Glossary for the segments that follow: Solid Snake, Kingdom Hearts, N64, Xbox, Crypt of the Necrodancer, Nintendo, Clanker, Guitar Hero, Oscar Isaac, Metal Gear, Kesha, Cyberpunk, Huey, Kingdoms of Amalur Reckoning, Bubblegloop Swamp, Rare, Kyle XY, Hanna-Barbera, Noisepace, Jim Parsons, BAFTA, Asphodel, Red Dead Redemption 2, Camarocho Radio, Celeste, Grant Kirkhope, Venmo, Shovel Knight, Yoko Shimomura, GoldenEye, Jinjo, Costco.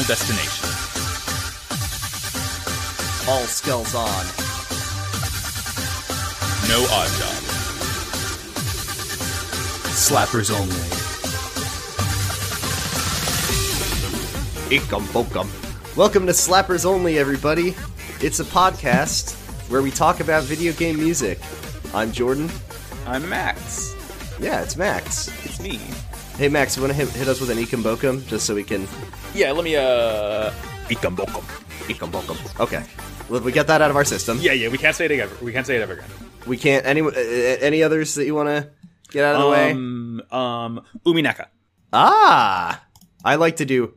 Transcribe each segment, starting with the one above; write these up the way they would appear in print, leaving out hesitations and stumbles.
final destination. All skills on. No odd job. Slappers only. Ikum bokum. Welcome to Slappers Only, everybody. It's a podcast where we talk about video game music. I'm Jordan. I'm Max. Yeah, it's Max. It's me. Hey, Max, you want to hit us with an Ikum bokum just so we can... Yeah, let me, Ikum bokum. Ikum bokum. Okay. Well, we got that out of our system. Yeah, we can't say it ever. We can't say it ever again. We can't. Any others that you want to get out of the way? Uminaka. Ah! I like to do...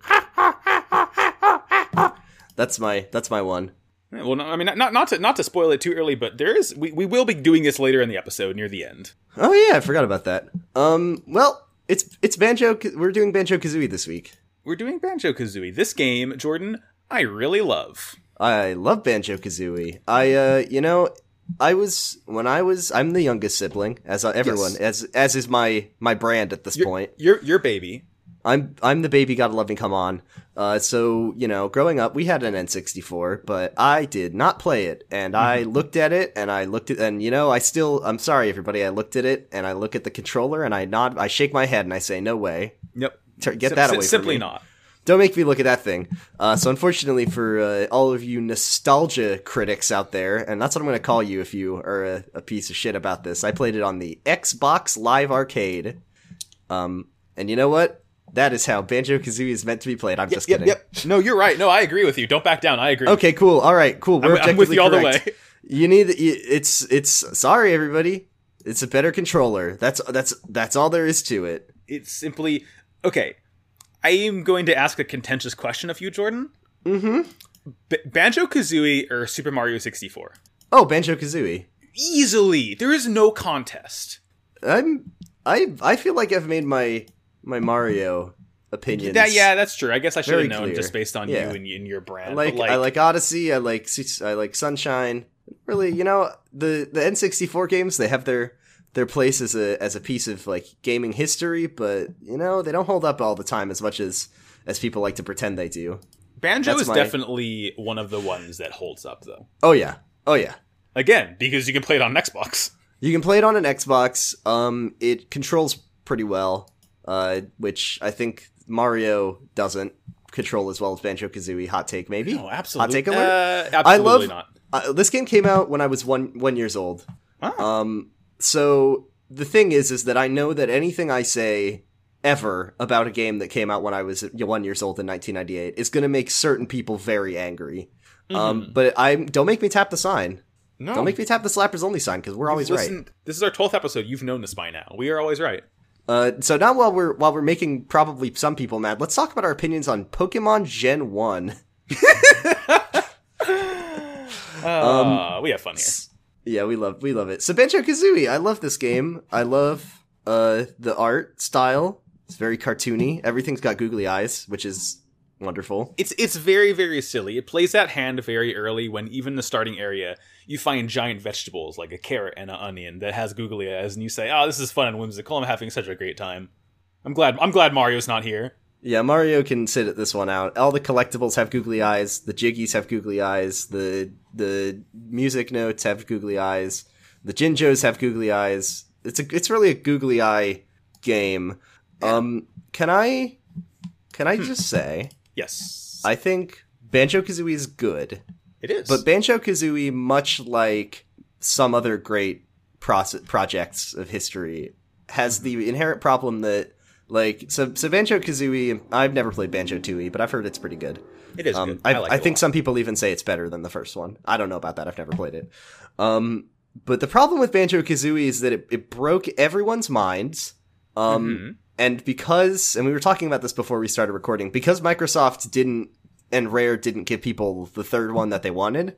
That's my one. Well, no, I mean, not to spoil it too early, but there is we will be doing this later in the episode near the end. Oh yeah, I forgot about that. Well, it's Banjo. We're doing Banjo-Kazooie this week. We're doing Banjo-Kazooie. This game, Jordan, I really love. I love Banjo-Kazooie. I'm the youngest sibling, as is my brand at this point. Your baby. I'm the baby, gotta love me, come on. So, growing up, we had an N64, but I did not play it. And I looked at it, I'm sorry, everybody, I looked at it, and I look at the controller, and I shake my head, and I say, no way. Yep. Get that away from me. Simply not. Don't make me look at that thing. So, unfortunately, for all of you nostalgia critics out there, and that's what I'm going to call you if you are a piece of shit about this, I played it on the Xbox Live Arcade. And you know what? That is how Banjo-Kazooie is meant to be played. I'm just kidding. Yep. No, you're right. No, I agree with you. Don't back down. I agree. Okay, cool. All right, cool. We're I'm with you all correct. The way. You need... It's... Sorry, everybody. It's a better controller. That's all there is to it. It's simply... Okay. I am going to ask a contentious question of you, Jordan. Mm-hmm. Banjo-Kazooie or Super Mario 64? Oh, Banjo-Kazooie. Easily. There is no contest. I feel like I've made my Mario opinions. Yeah, that's true. I guess I should have known clear. Just based on you and your brand. I like Odyssey. I like Sunshine. Really, the N64 games, they have their place as a piece of like gaming history, but they don't hold up all the time as much as people like to pretend they do. Banjo is definitely one of the ones that holds up, though. Oh yeah. Again, because you can play it on an Xbox. You can play it on an Xbox. It controls pretty well. Which I think Mario doesn't control as well as Banjo-Kazooie. Hot take, maybe? No, absolutely. Hot take alert. Absolutely not. This game came out when I was one years old. Oh. So the thing is that I know that anything I say ever about a game that came out when I was 1 year old in 1998 is going to make certain people very angry. Mm-hmm. But don't make me tap the sign. No. Don't make me tap the Slappers Only sign, because we're always right. This is our 12th episode. You've known us by now. We are always right. So now while we're making probably some people mad, let's talk about our opinions on Pokemon Gen 1. We have fun here. Yeah, we love it. So Banjo-Kazooie, I love this game. I love the art style. It's very cartoony. Everything's got googly eyes, which is wonderful. It's very, very silly. It plays that hand very early when even the starting area, you find giant vegetables like a carrot and an onion that has googly eyes, and you say, oh, this is fun and whimsical. I'm having such a great time. I'm glad Mario's not here. Yeah, Mario can sit at this one out. All the collectibles have googly eyes. The Jiggies have googly eyes. The music notes have googly eyes. The Jinjos have googly eyes. It's really a googly eye game. Can I just say... Yes. I think Banjo-Kazooie is good. It is. But Banjo-Kazooie, much like some other great projects of history, has the inherent problem that, like, so Banjo-Kazooie, I've never played Banjo-Tooie, but I've heard it's pretty good. It is good. I think some people even say it's better than the first one. I don't know about that. I've never played it. But the problem with Banjo-Kazooie is that it broke everyone's minds. Mm-hmm. And we were talking about this before we started recording, because Microsoft and Rare didn't give people the third one that they wanted,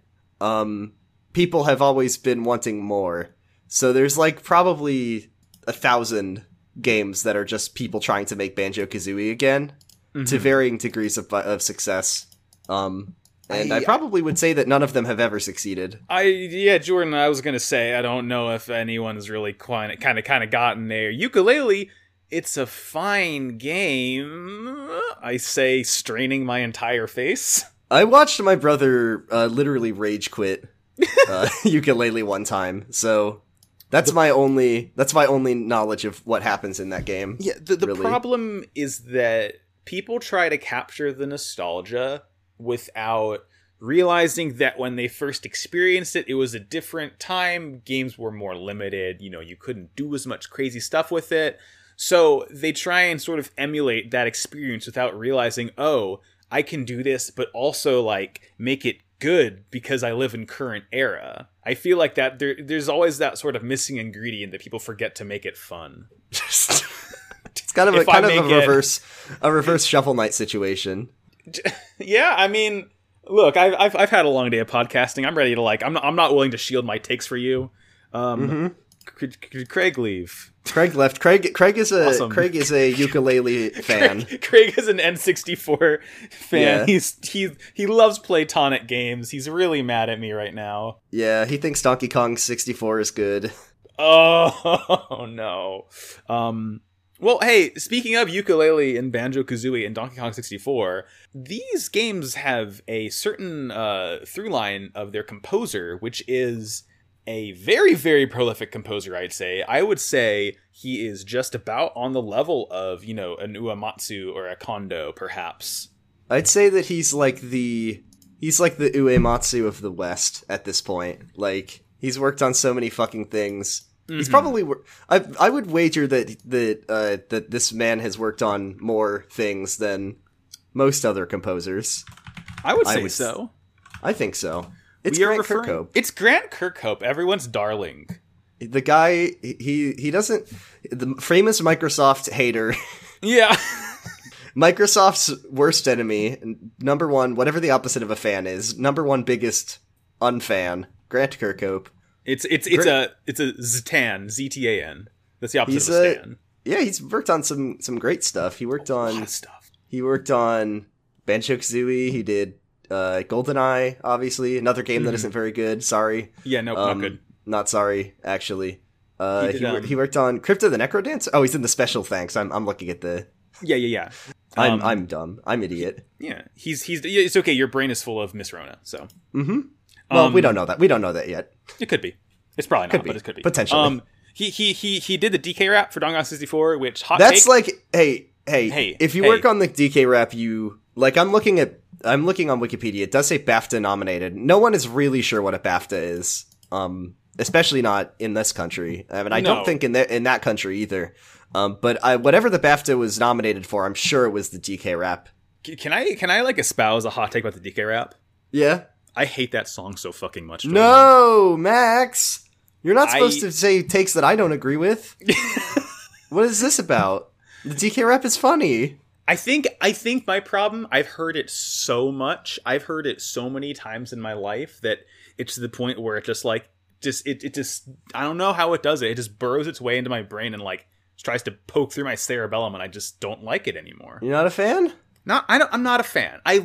people have always been wanting more. So there's like probably 1,000 games that are just people trying to make Banjo-Kazooie again, mm-hmm. to varying degrees of success. And I probably would say that none of them have ever succeeded. Jordan, I was going to say, I don't know if anyone's really kind of gotten there. Yooka-Laylee It's a fine game, I say, straining my entire face. I watched my brother literally rage quit Yooka-Laylee one time, so that's my only knowledge of what happens in that game. Yeah, the problem is that people try to capture the nostalgia without realizing that when they first experienced it, it was a different time. Games were more limited. You know, you couldn't do as much crazy stuff with it. So they try and sort of emulate that experience without realizing, oh, I can do this, but also, like, make it good because I live in current era. I feel like that there's always that sort of missing ingredient that people forget to make it fun. It's kind of a reverse Shovel Knight situation. Yeah, I mean, look, I've had a long day of podcasting. I'm ready to, like, I'm not willing to shield my takes for you. Mm-hmm. Could Craig leave? Craig left. Craig is a awesome. Craig is a Yooka-Laylee fan. Craig is an N64 fan. Yeah. He loves Playtonic games. He's really mad at me right now. Yeah, he thinks Donkey Kong 64 is good. Oh no. Well, hey, speaking of Yooka-Laylee and Banjo-Kazooie and Donkey Kong 64, these games have a certain through line of their composer, which is a very, very prolific composer, I'd say. I would say he is just about on the level of, you know, an Uematsu or a Kondo, perhaps. I'd say that he's like the Uematsu of the West at this point. Like, he's worked on so many fucking things. Mm-hmm. He's probably I would wager that this man has worked on more things than most other composers. I would say so. I think so. It's Grant Kirkhope, everyone's darling. The guy, he doesn't... The famous Microsoft hater. Yeah. Microsoft's worst enemy, number one, whatever the opposite of a fan is, number one biggest unfan, Grant Kirkhope. It's a Ztan, Z-T-A-N. That's the opposite of a stan. Yeah, he's worked on some great stuff. He worked on... A lot of stuff. He worked on Banjo-Kazooie, he did... GoldenEye, obviously, another game that isn't very good. Sorry. Yeah, no, not good. Not sorry, actually. He worked on Crypt of the Necrodancer. Oh, he's in the special thanks. I'm looking at the. Yeah. I'm dumb. I'm idiot. Yeah, he's. It's okay. Your brain is full of Miss Rona. So. Mm-hmm. Well, we don't know that. We don't know that yet. It could be. It's probably not, but it could be potentially. He did the DK rap for Donkey Kong 64, which hot take. That's like, hey. If you work on the DK rap, you like. I'm looking on Wikipedia. It does say BAFTA nominated. No one is really sure what a BAFTA is, especially not in this country. I mean, I don't think in that country either. But whatever the BAFTA was nominated for, I'm sure it was the DK rap. Can I like espouse a hot take about the DK rap? Yeah, I hate that song so fucking much. No, Max, you're not supposed to say takes that I don't agree with. What is this about? The DK rap is funny. I think my problem, I've heard it so much, I've heard it so many times in my life that it's to the point where it just, like, it just, I don't know how it does it. It just burrows its way into my brain and, like, tries to poke through my cerebellum, and I just don't like it anymore. You're not a fan? I'm not a fan. I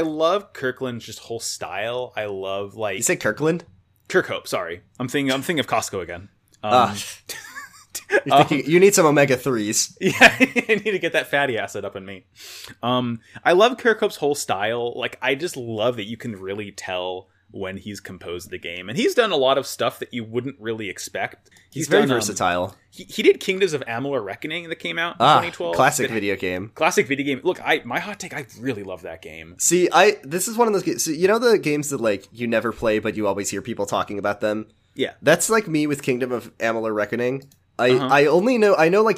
love Kirkland's just whole style. I love, like... You say Kirkland? Kirkhope, sorry. I'm thinking of Costco again. You need some omega-3s. Yeah, I need to get that fatty acid up in me. I love Kirkhope's whole style. Like, I just love that you can really tell when he's composed the game. And he's done a lot of stuff that you wouldn't really expect. He's very versatile. He did Kingdoms of Amalur Reckoning that came out in 2012. Classic video game. Look, my hot take, I really love that game. See, this is one of those games. So, you know the games that, like, you never play, but you always hear people talking about them? Yeah. That's like me with Kingdom of Amalur Reckoning. I know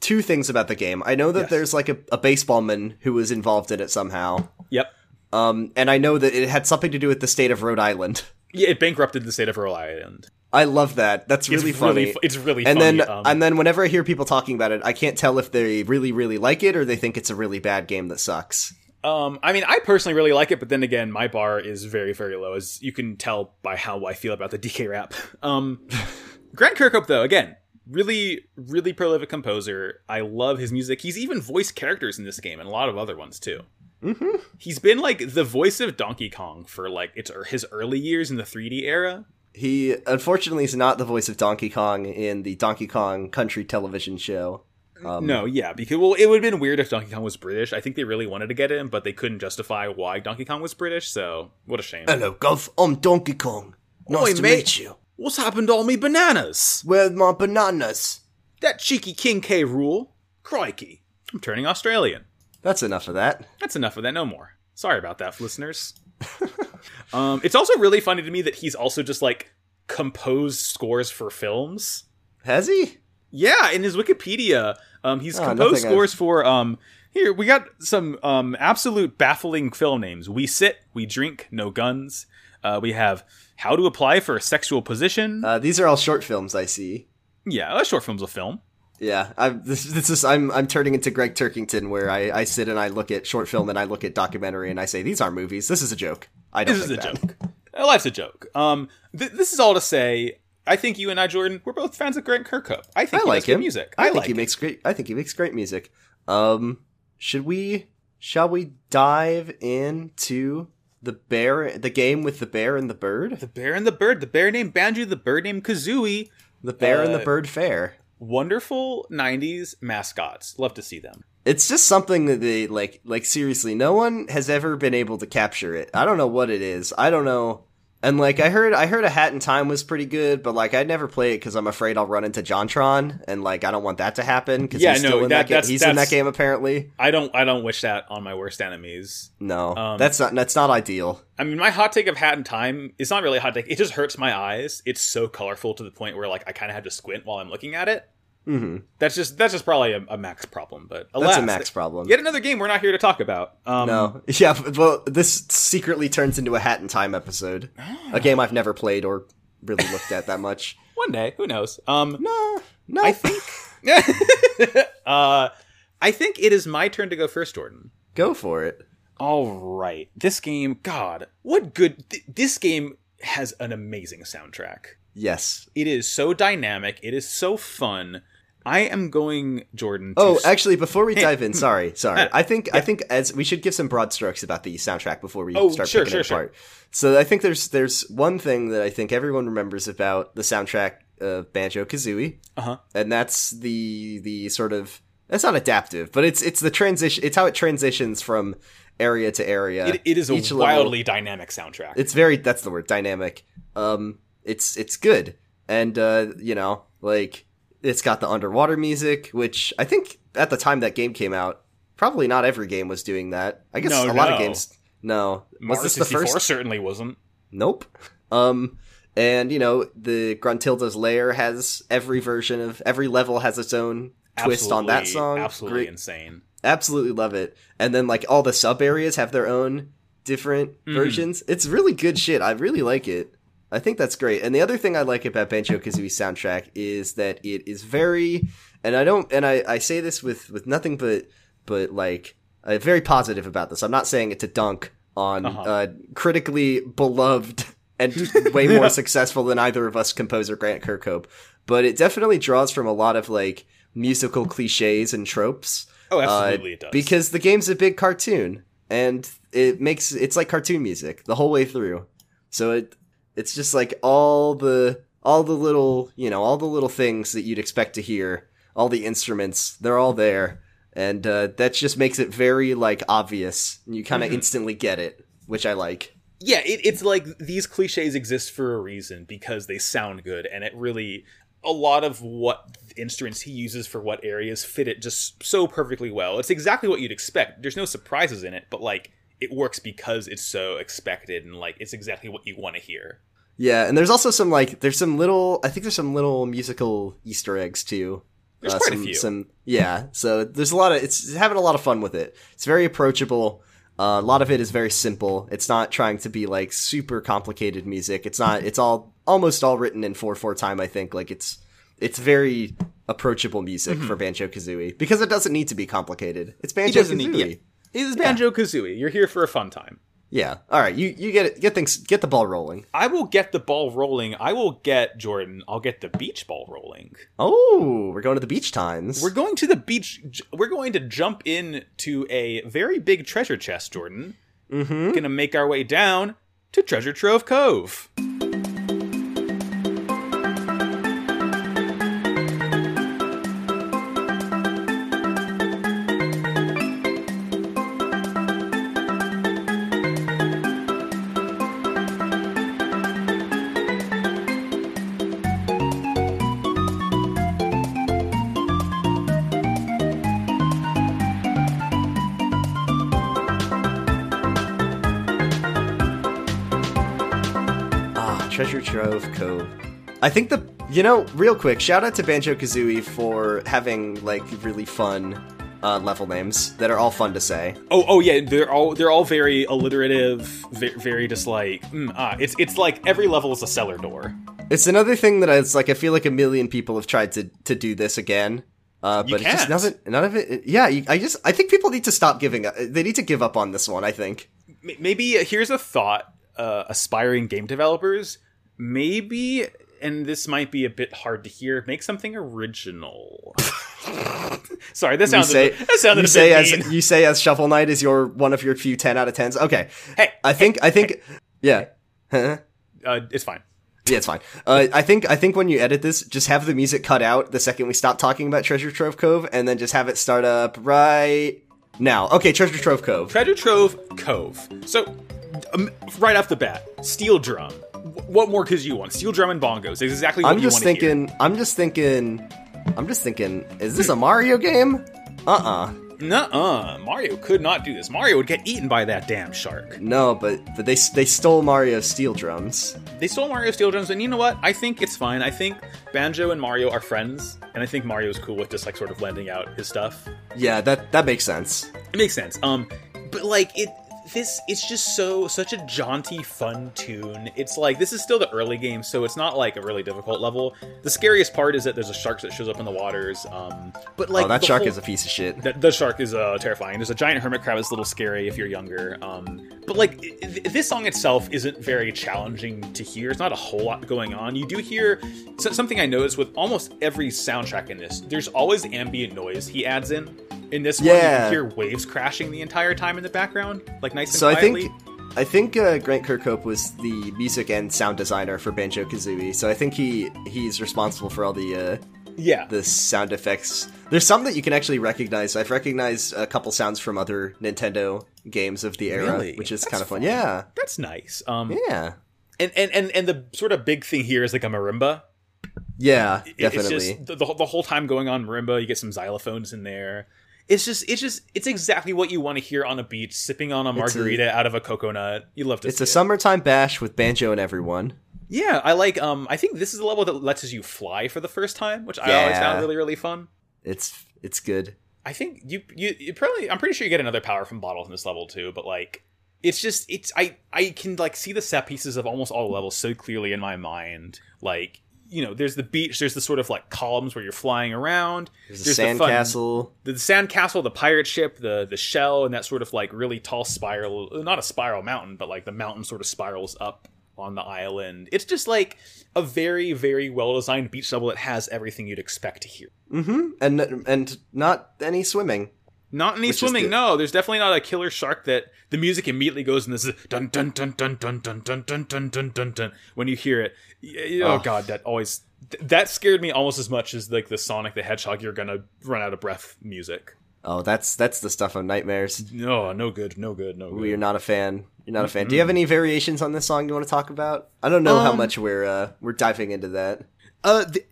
two things about the game. I know that there's like a baseball man who was involved in it somehow. Yep. And I know that it had something to do with the state of Rhode Island. Yeah, it bankrupted the state of Rhode Island. I love that. It's really funny. And then whenever I hear people talking about it, I can't tell if they really, really like it or they think it's a really bad game that sucks. I mean, I personally really like it, but then again, my bar is very, very low, as you can tell by how I feel about the DK rap. Grant Kirkhope, though, again, really, really prolific composer. I love his music. He's even voiced characters in this game and a lot of other ones, too. Mm-hmm. He's been, like, the voice of Donkey Kong for, like, his early years in the 3D era. He, unfortunately, is not the voice of Donkey Kong in the Donkey Kong Country television show. Because it would have been weird if Donkey Kong was British. I think they really wanted to get him, but they couldn't justify why Donkey Kong was British, so what a shame. Hello, Gov. I'm Donkey Kong. Nice to meet you. What's happened to all me bananas? Where's my bananas? That cheeky King K rule. Crikey. I'm turning Australian. That's enough of that. No more. Sorry about that, listeners. It's also really funny to me that he's also just, like, composed scores for films. Has he? Yeah, in his Wikipedia, he's composed scores for, here, we got some absolute baffling film names. We Sit, We Drink, No Guns. We have How to Apply for a Sexual Position. These are all short films, I see. Yeah, a short film's a film. Yeah, I'm turning into Greg Turkington, where I sit and I look at short film and I look at documentary and I say, these aren't movies. This is a joke. This is a joke. Life's a joke. This is all to say, I think you and I, Jordan, we're both fans of Grant Kirkhope. I think he makes good music. I think he makes great music. Shall we dive into the game with the bear and the bird? The bear and the bird. The bear named Banjo, the bird named Kazooie. The bear and the bird fair. Wonderful 90s mascots. Love to see them. It's just something that they, like seriously, no one has ever been able to capture it. I don't know what it is. I don't know. And, like, I heard A Hat in Time was pretty good, but, like, I'd never play it because I'm afraid I'll run into Jontron, and, like, I don't want that to happen because he's still in that game, apparently. I don't wish that on my worst enemies. No, that's not ideal. I mean, my hot take of Hat in Time, it's not really a hot take. It just hurts my eyes. It's so colorful to the point where, like, I kind of have to squint while I'm looking at it. Mm-hmm. That's just probably a Max problem, but alas, that's a Max problem. Yet another game we're not here to talk about. No, yeah, well, this secretly turns into a Hat in Time episode, a game I've never played or really looked at that much. One day, who knows? No, I think. I think it is my turn to go first, Jordan. Go for it. All right, this game. God, what good! This game has an amazing soundtrack. Yes, it is so dynamic. It is so fun. I am going, Jordan. Actually, before we dive in, sorry. I think as we should give some broad strokes about the soundtrack before we start picking it apart. So I think there's one thing that I think everyone remembers about the soundtrack of Banjo-Kazooie, and that's the sort of, that's not adaptive, but it's the transition. It's how it transitions from area to area. It is a wildly dynamic soundtrack. It's very, that's the word, dynamic. It's good. And, it's got the underwater music, which I think at the time that game came out, probably not every game was doing that. I guess a lot of games. No. Mario 64 certainly wasn't. Nope. And, the Gruntilda's Lair has every level has its own twist on that song. Absolutely great. Insane. Absolutely love it. And then, like, all the sub areas have their own different versions. It's really good shit. I really like it. I think that's great. And the other thing I like about Banjo-Kazooie's soundtrack is that it is very, I say this with nothing but like, very positive about this. I'm not saying it's a dunk on critically beloved and way more successful than either of us composer Grant Kirkhope, but it definitely draws from a lot of, like, musical cliches and tropes. Oh, absolutely it does. Because the game's a big cartoon, and it's like cartoon music the whole way through. So It's just like all the little, all the little things that you'd expect to hear, all the instruments, they're all there. And that just makes it very, like, obvious. You kind of instantly get it, which I like. Yeah, it's like these cliches exist for a reason because they sound good. And it really, a lot of what instruments he uses for what areas fit it just so perfectly well. It's exactly what you'd expect. There's no surprises in it, but, like, it works because it's so expected and, like, it's exactly what you want to hear. Yeah, and there's also some, like, there's some little musical Easter eggs, too. There's quite a few. So there's a lot of, it's having a lot of fun with it. It's very approachable. A lot of it is very simple. It's not trying to be, like, super complicated music. It's almost all written in 4/4 time, I think. Like, it's very approachable music for Banjo-Kazooie because it doesn't need to be complicated. It's Banjo-Kazooie. It is Banjo-Kazooie. You're here for a fun time. Yeah. All right. You get it. Get the ball rolling. I will get the ball rolling. I will get, Jordan, I'll get the beach ball rolling. Oh, we're going to the beach times. We're going to the beach. We're going to jump into a very big treasure chest, Jordan. Mm-hmm. We're going to make our way down to Treasure Trove Cove. Treasure Trove Co. I think the, you know, real quick, shout out to Banjo-Kazooie for having, like, really fun level names that are all fun to say. Oh yeah, they're all very alliterative, very just like it's like every level is a cellar door. It's another thing that it's like I feel like a million people have tried to do this again. But it's just none of it. Yeah, I think people need to stop giving up. They need to give up on this one, I think. Maybe here's a thought, aspiring game developers, maybe, and this might be a bit hard to hear, make something original. Sorry, that sounded a bit mean. You say as Shovel Knight is your one of your few 10 out of 10s. Okay, hey, I think, yeah, it's fine. Yeah, it's fine. I think when you edit this, just have the music cut out the second we stop talking about Treasure Trove Cove, and then just have it start up right now. Okay, Treasure Trove Cove. Treasure Trove Cove. So, right off the bat, steel drum. What more could you want? Steel drum and bongos. It's exactly what you want to hear. I'm just thinking, is this a Mario game? Nuh-uh. Mario could not do this. Mario would get eaten by that damn shark. No, but they stole Mario's steel drums. They stole Mario's steel drums, and you know what? I think it's fine. I think Banjo and Mario are friends, and I think Mario's cool with just, like, sort of lending out his stuff. Yeah, that makes sense. It makes sense. But, like, it's just such a jaunty, fun tune. It's like, this is still the early game, so it's not like a really difficult level. The scariest part is that there's a shark that shows up in the waters. But like, oh, that shark is a piece of shit. The shark is terrifying. There's a giant hermit crab that's a little scary if you're younger. But like, this song itself isn't very challenging to hear. It's not a whole lot going on. You do hear something I noticed with almost every soundtrack in this. There's always ambient noise he adds in. In this one, you can hear waves crashing the entire time in the background, like nice and quietly. I think Grant Kirkhope was the music and sound designer for Banjo-Kazooie, so I think he's responsible for all the sound effects. There's some that you can actually recognize. I've recognized a couple sounds from other Nintendo games of the era, which is kind of fun. Yeah, that's nice. Yeah, and the sort of big thing here is like a marimba. Yeah, definitely. It's just the whole time going on marimba. You get some xylophones in there. It's exactly what you want to hear on a beach, sipping on a margarita out of a coconut. You love to see it. It's a summertime bash with Banjo and everyone. Yeah, I like, I think this is a level that lets you fly for the first time, which I always found really, really fun. It's good. I think you probably, I'm pretty sure you get another power from bottles in this level too, but like, it's just, it's, I can like see the set pieces of almost all the levels so clearly in my mind, like, you know, there's the beach, there's the sort of like columns where you're flying around. There's sandcastle. The sandcastle, the pirate ship, the shell, and that sort of like really tall spiral, not a spiral mountain, but like the mountain sort of spirals up on the island. It's just like a very, very well-designed beach level that has everything you'd expect to hear. Mm-hmm. And not any swimming. Not any swimming, no. There's definitely not a killer shark that the music immediately goes in this dun dun dun dun dun dun dun dun dun dun dun dun when you hear it. Oh god, that always that scared me almost as much as like the Sonic the Hedgehog you're gonna run out of breath music. Oh, that's the stuff of nightmares. No, no good. Ooh, you're not a fan. Do you have any variations on this song you want to talk about? I don't know how much we're diving into that.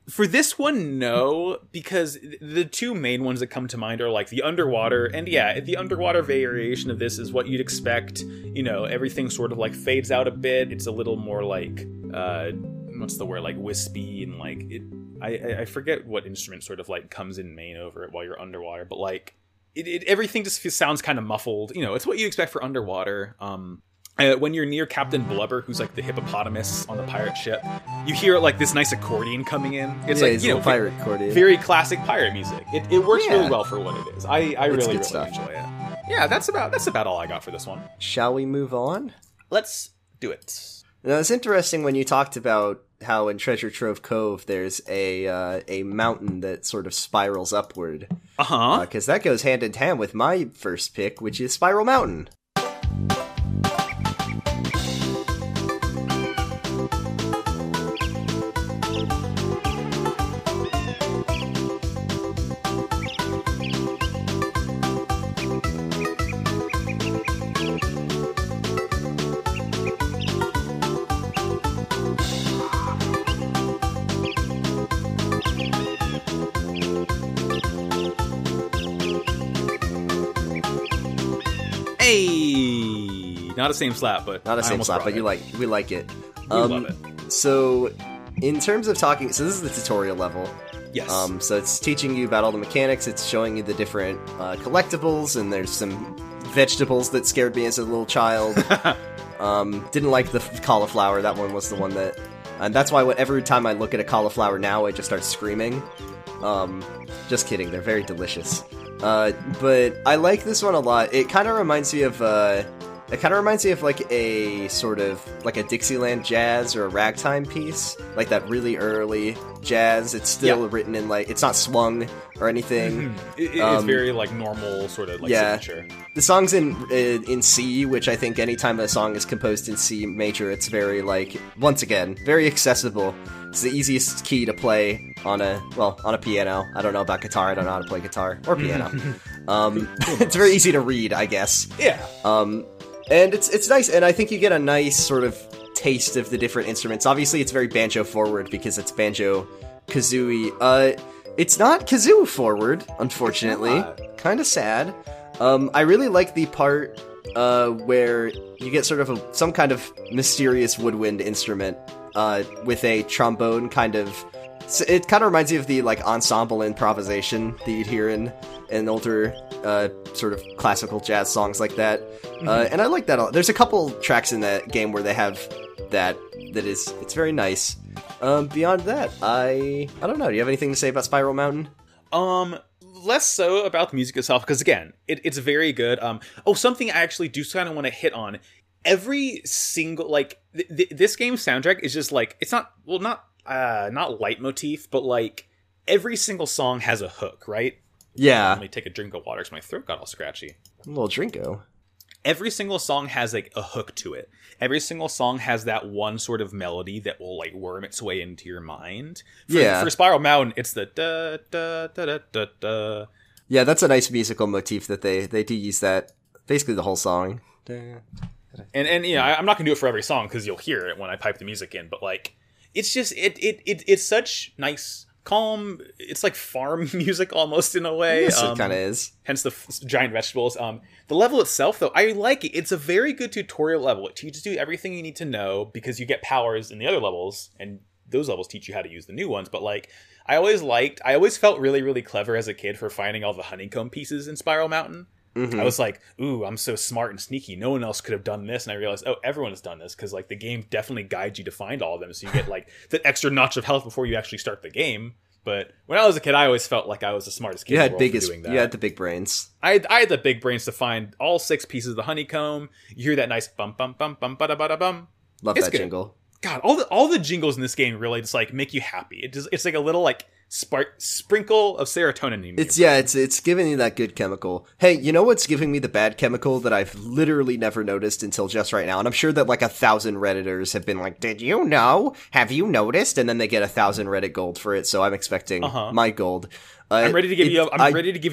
For this one, no, because the two main ones that come to mind are like the underwater, and yeah, the underwater variation of this is what you'd expect. You know, everything sort of like fades out a bit. It's a little more like, what's the word, like wispy, and like it. I forget what instrument sort of like comes in main over it while you're underwater, but like it everything just sounds kind of muffled. You know, it's what you expect for underwater. When you're near Captain Blubber, who's like the hippopotamus on the pirate ship, you hear like this nice accordion coming in. It's like, you know, pirate accordion. Very classic pirate music. It works really well for what it is. I really, really enjoy it. Yeah, that's about all I got for this one. Shall we move on? Let's do it. Now, it's interesting when you talked about how in Treasure Trove Cove there's a mountain that sort of spirals upward. Uh-huh. Because that goes hand in hand with my first pick, which is Spiral Mountain. Not a same slap, but you like it. We love it. So, in terms of talking, so this is the tutorial level. Yes. So it's teaching you about all the mechanics, it's showing you the different collectibles, and there's some vegetables that scared me as a little child. Didn't like the cauliflower, that one was the one that... And that's why every time I look at a cauliflower now, I just start screaming. Just kidding, they're very delicious. But I like this one a lot. It kind of reminds me of... It kind of reminds me of, like, a sort of, like, a Dixieland jazz or a ragtime piece. Like, that really early jazz. It's still written in, like, it's not swung or anything. It's very, like, normal sort of, like, signature. The song's in C, which I think anytime a song is composed in C major, it's very, like, once again, very accessible. It's the easiest key to play on a piano. I don't know about guitar. I don't know how to play guitar or piano. It's very easy to read, I guess. Yeah. And it's nice, and I think you get a nice sort of taste of the different instruments. Obviously, it's very Banjo-forward because it's Banjo-Kazooie. It's not Kazoo-forward, unfortunately. Kind of sad. I really like the part where you get sort of some kind of mysterious woodwind instrument with a trombone kind of... So it kind of reminds you of the, like, ensemble improvisation that you'd hear in older sort of classical jazz songs like that. And I like that a lot. There's a couple tracks in that game where they have that is... It's very nice. Beyond that, I don't know. Do you have anything to say about Spiral Mountain? Less so about the music itself, because, again, it's very good. Something I actually do kind of want to hit on. Every single... Like, this game's soundtrack is just, like... It's not... Well, not leitmotif, but, like, every single song has a hook, right? Yeah. Let me take a drink of water because my throat got all scratchy. A little drinko. Every single song has, like, a hook to it. Every single song has that one sort of melody that will, like, worm its way into your mind. For Spiral Mountain, it's the da da da da da. Yeah, that's a nice musical motif that they do use that basically the whole song. And you know, I'm not gonna do it for every song because you'll hear it when I pipe the music in, but, like, it's just, it's such nice, calm, it's like farm music almost in a way. Yes, it kind of is. Hence the giant vegetables. The level itself, though, I like it. It's a very good tutorial level. It teaches you everything you need to know because you get powers in the other levels, and those levels teach you how to use the new ones. But, like, I always felt really, really clever as a kid for finding all the honeycomb pieces in Spiral Mountain. I was like, ooh, I'm so smart and sneaky. No one else could have done this. And I realized, oh, everyone has done this because, like, the game definitely guides you to find all of them. So you get, like, the extra notch of health before you actually start the game. But when I was a kid, I always felt like I was the smartest kid in the world for doing that. You had the big brains. I had the big brains to find all 6 pieces of the honeycomb. You hear that nice bum, bum, bum, bum, ba da ba da bum. Love that jingle. God, all the jingles in this game really just, like, make you happy. It's like a little, like, sprinkle of serotonin in it's giving you that good chemical. Hey, you know what's giving me the bad chemical that I've literally never noticed until just right now? And I'm sure that, like, 1,000 Redditors have been like, did you know? Have you noticed? And then they get 1,000 Reddit gold for it, so I'm expecting my gold. I'm ready to give you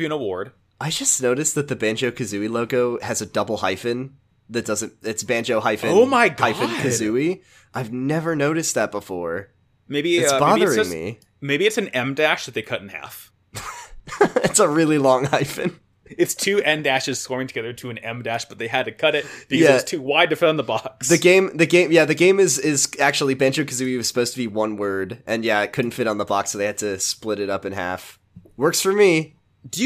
an award. I just noticed that the Banjo-Kazooie logo has a double hyphen that doesn't... It's Banjo hyphen... Oh my God. Hyphen Kazooie. I've never noticed that before. Maybe it's bothering me. Maybe it's an M dash that they cut in half. It's a really long hyphen. It's 2 N dashes swarming together to an M dash, but they had to cut it because it was too wide to fit on the box. The game is actually Banjo-Kazooie was supposed to be one word, and it couldn't fit on the box, so they had to split it up in half. Works for me. Do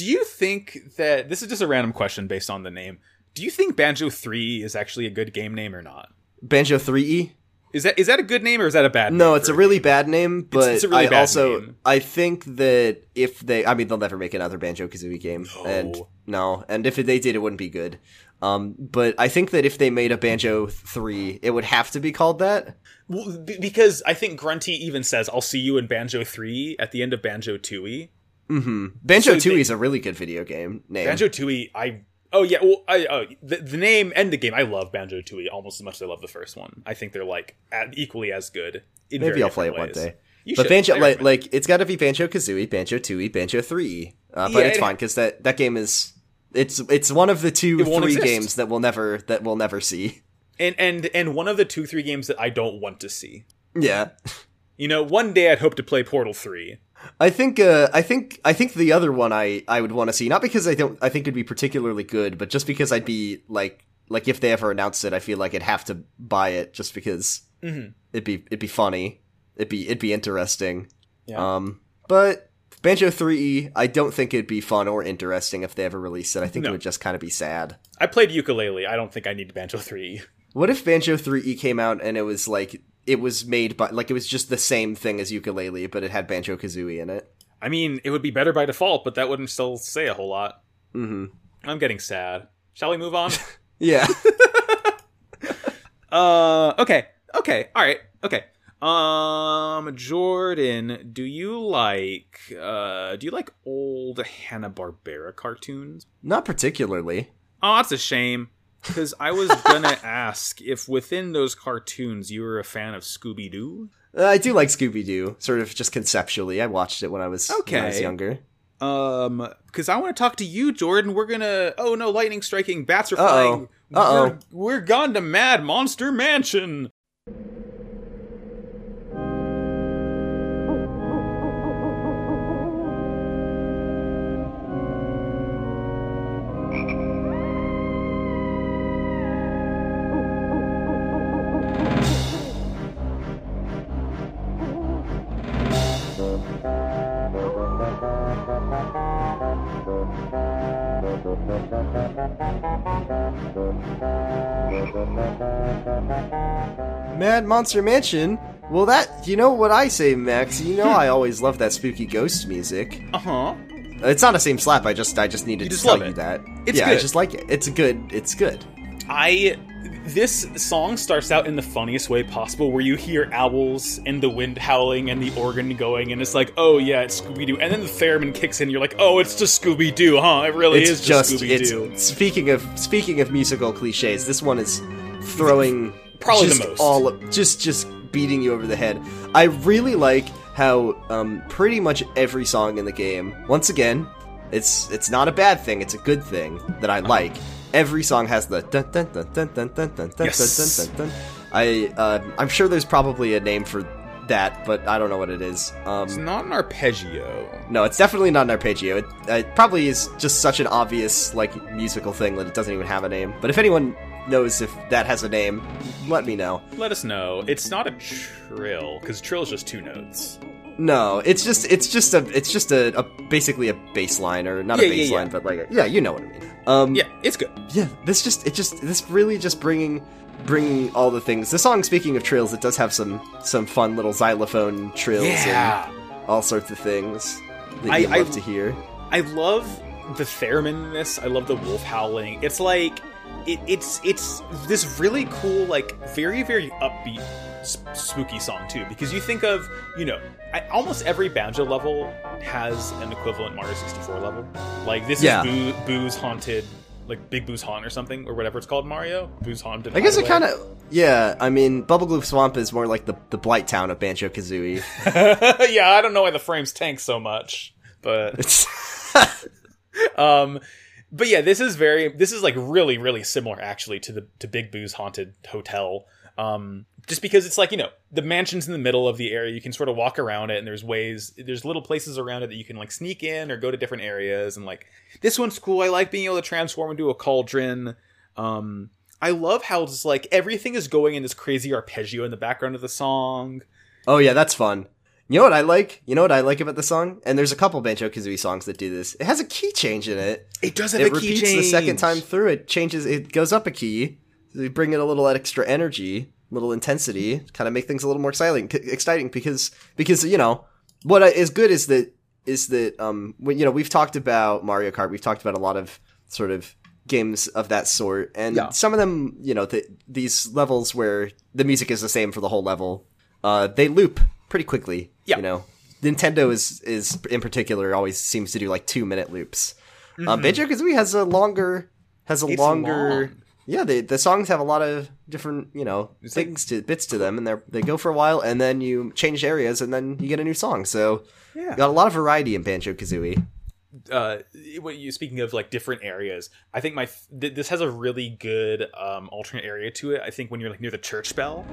you think that this is just a random question based on the name? Do you think Banjo-Tooie is actually a good game name or not? Banjo-Tooie? Is that a good name or is that a bad name? No, it's a really bad name, but it's a really bad name. I think that if they... I mean, they'll never make another Banjo-Kazooie game. And if they did, it wouldn't be good. But I think that if they made a Banjo-3, it would have to be called that. Well, because I think Grunty even says, I'll see you in Banjo-3 at the end of Banjo-Tooie. Mm-hmm. Banjo-Tooie is a really good video game name. Banjo-Tooie, the name and the game. I love Banjo-Tooie almost as much as I love the first one. I think they're, like, equally as good. Maybe I'll play it one day. But Banjo, like, it's got to be Banjo-Kazooie, Banjo-Tooie, Banjo-3. But it's fine because that game is it's one of the 2-3 games that we'll never see. And one of the 2-3 games that I don't want to see. Yeah. You know, one day I'd hope to play Portal 3. I think the other one I would want to see, not because I think it'd be particularly good, but just because I'd be like if they ever announced it, I feel like I'd have to buy it just because Mm-hmm. It'd be funny. It'd be interesting. Yeah. But Banjo-Tooie, I don't think it'd be fun or interesting if they ever released it. I think it would just kind of be sad. I played Yooka-Laylee. I don't think I need Banjo-Tooie. What if Banjo-Tooie came out and it was like it was made by like it was just the same thing as Yooka-Laylee, but it had Banjo-Kazooie in it? I mean, it would be better by default, but that wouldn't still say a whole lot. Mm-hmm. I'm getting sad. Shall we move on? Yeah. Okay. All right. Okay. Jordan, do you like old Hanna-Barbera cartoons? Not particularly. Oh, that's a shame. Because I was gonna ask if within those cartoons you were a fan of Scooby-Doo? I do like Scooby-Doo, sort of just conceptually. I watched it when I was younger. Because I want to talk to you, Jordan. We're gonna... Oh no, lightning striking, bats are flying. Uh-oh. We're gone to Mad Monster Mansion! Mad Monster Mansion? Well, that... You know what I say, Max? You know I always love that spooky ghost music. Uh-huh. It's not a same slap, I just needed to tell you that. It's good. I just like it. It's good. This song starts out in the funniest way possible, where you hear owls and the wind howling and the organ going, and it's like, oh yeah, it's Scooby-Doo. And then the theremin kicks in, and you're like, oh, it's just Scooby-Doo, huh? It really is just Scooby-Doo. Speaking of musical cliches, this one is throwing... Probably just the most. Just beating you over the head. I really like how pretty much every song in the game, once again, it's not a bad thing, it's a good thing that I like. Every song has the dun dun dun dun dun dun dun dun dun dun dun. I'm sure there's probably a name for that, but I don't know what it is. It's not an arpeggio. No, it's definitely not an arpeggio. It probably is just such an obvious like musical thing that it doesn't even have a name. But if anyone knows if that has a name, let me know. Let us know. It's not a trill, because trill's just two notes. No, it's just a basically a bass line, or not a bass line, but like you know what I mean. Yeah, it's good. Yeah, this really just bringing all the things. The song, speaking of trills, it does have some fun little xylophone trills and all sorts of things that I love to hear. I love the theremin in this. I love the wolf howling. It's like it's this really cool, like very very upbeat, spooky song too, because you think of, you know, almost every Banjo level has an equivalent Mario 64 level. Like this is Boo's Haunted, like Big Boo's Haunt or something, or whatever it's called in Mario. Boo's Haunted. I guess it kind of, yeah. I mean, Bubblegoo Swamp is more like the Blight Town of Banjo Kazooie. Yeah, I don't know why the frames tank so much, but but yeah, this is like really really similar actually to Big Boo's Haunted Hotel. Just because it's like, you know, the mansion's in the middle of the area, you can sort of walk around it, and there's little places around it that you can like sneak in or go to different areas, and like this one's cool. I like being able to transform into a cauldron. I love how just like everything is going in this crazy arpeggio in the background of the song. Oh yeah, that's fun. You know what I like? You know what I like about the song? And there's a couple Banjo-Kazooie songs that do this. It has a key change in it. It does have a key change. It repeats the second time through. It goes up a key. They bring in a little extra energy, little intensity, kind of make things a little more exciting because you know what is good is that when, you know, we've talked about Mario Kart, we've talked about a lot of sort of games of that sort, and some of them, you know, these levels where the music is the same for the whole level, they loop pretty quickly. Yeah. You know, Nintendo is in particular always seems to do like 2-minute loops. Mm-hmm. Banjo-Kazooie has a longer. Yeah, the songs have a lot of different, you know, bits to them, and they go for a while, and then you change areas, and then you get a new song. So, got a lot of variety in Banjo-Kazooie. Speaking of like different areas, I think this has a really good alternate area to it. I think when you're like near the church bell,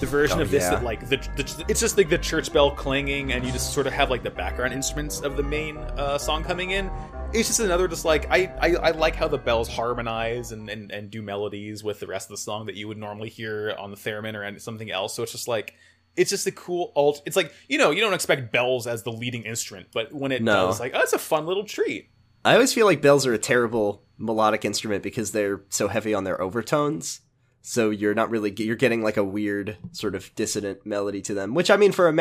the version of this that like it's just like the church bell clanging, and you just sort of have like the background instruments of the main song coming in. it's just another, just like, I like how the bells harmonize and do melodies with the rest of the song that you would normally hear on the theremin or something else. So it's just like, it's just a cool alt. It's like, you know, you don't expect bells as the leading instrument, but when it does, like, oh, it's a fun little treat. I always feel like bells are a terrible melodic instrument because they're so heavy on their overtones. So you're not really, you're getting like a weird sort of dissonant melody to them, which, I mean, for a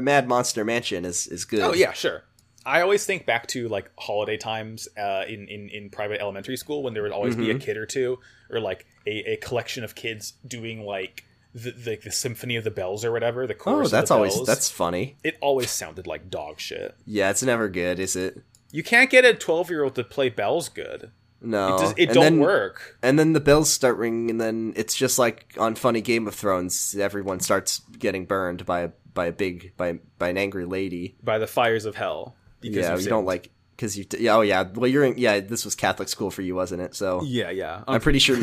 Mad Monster Mansion is good. Oh yeah, sure. I always think back to like holiday times in private elementary school when there would always be a kid or two, or like a collection of kids doing like the Symphony of the Bells or whatever, the chorus. Oh, that's of the always bells. That's funny. It always sounded like dog shit. Yeah, it's never good, is it? You can't get a 12-year-old to play bells good. No, it doesn't work. And then the bells start ringing, and then it's just like on funny Game of Thrones, everyone starts getting burned by an angry lady by the fires of hell. Yeah, you don't like because you. Yeah, oh yeah. Well, you're in. Yeah, this was Catholic school for you, wasn't it? So yeah. I'm pretty sure.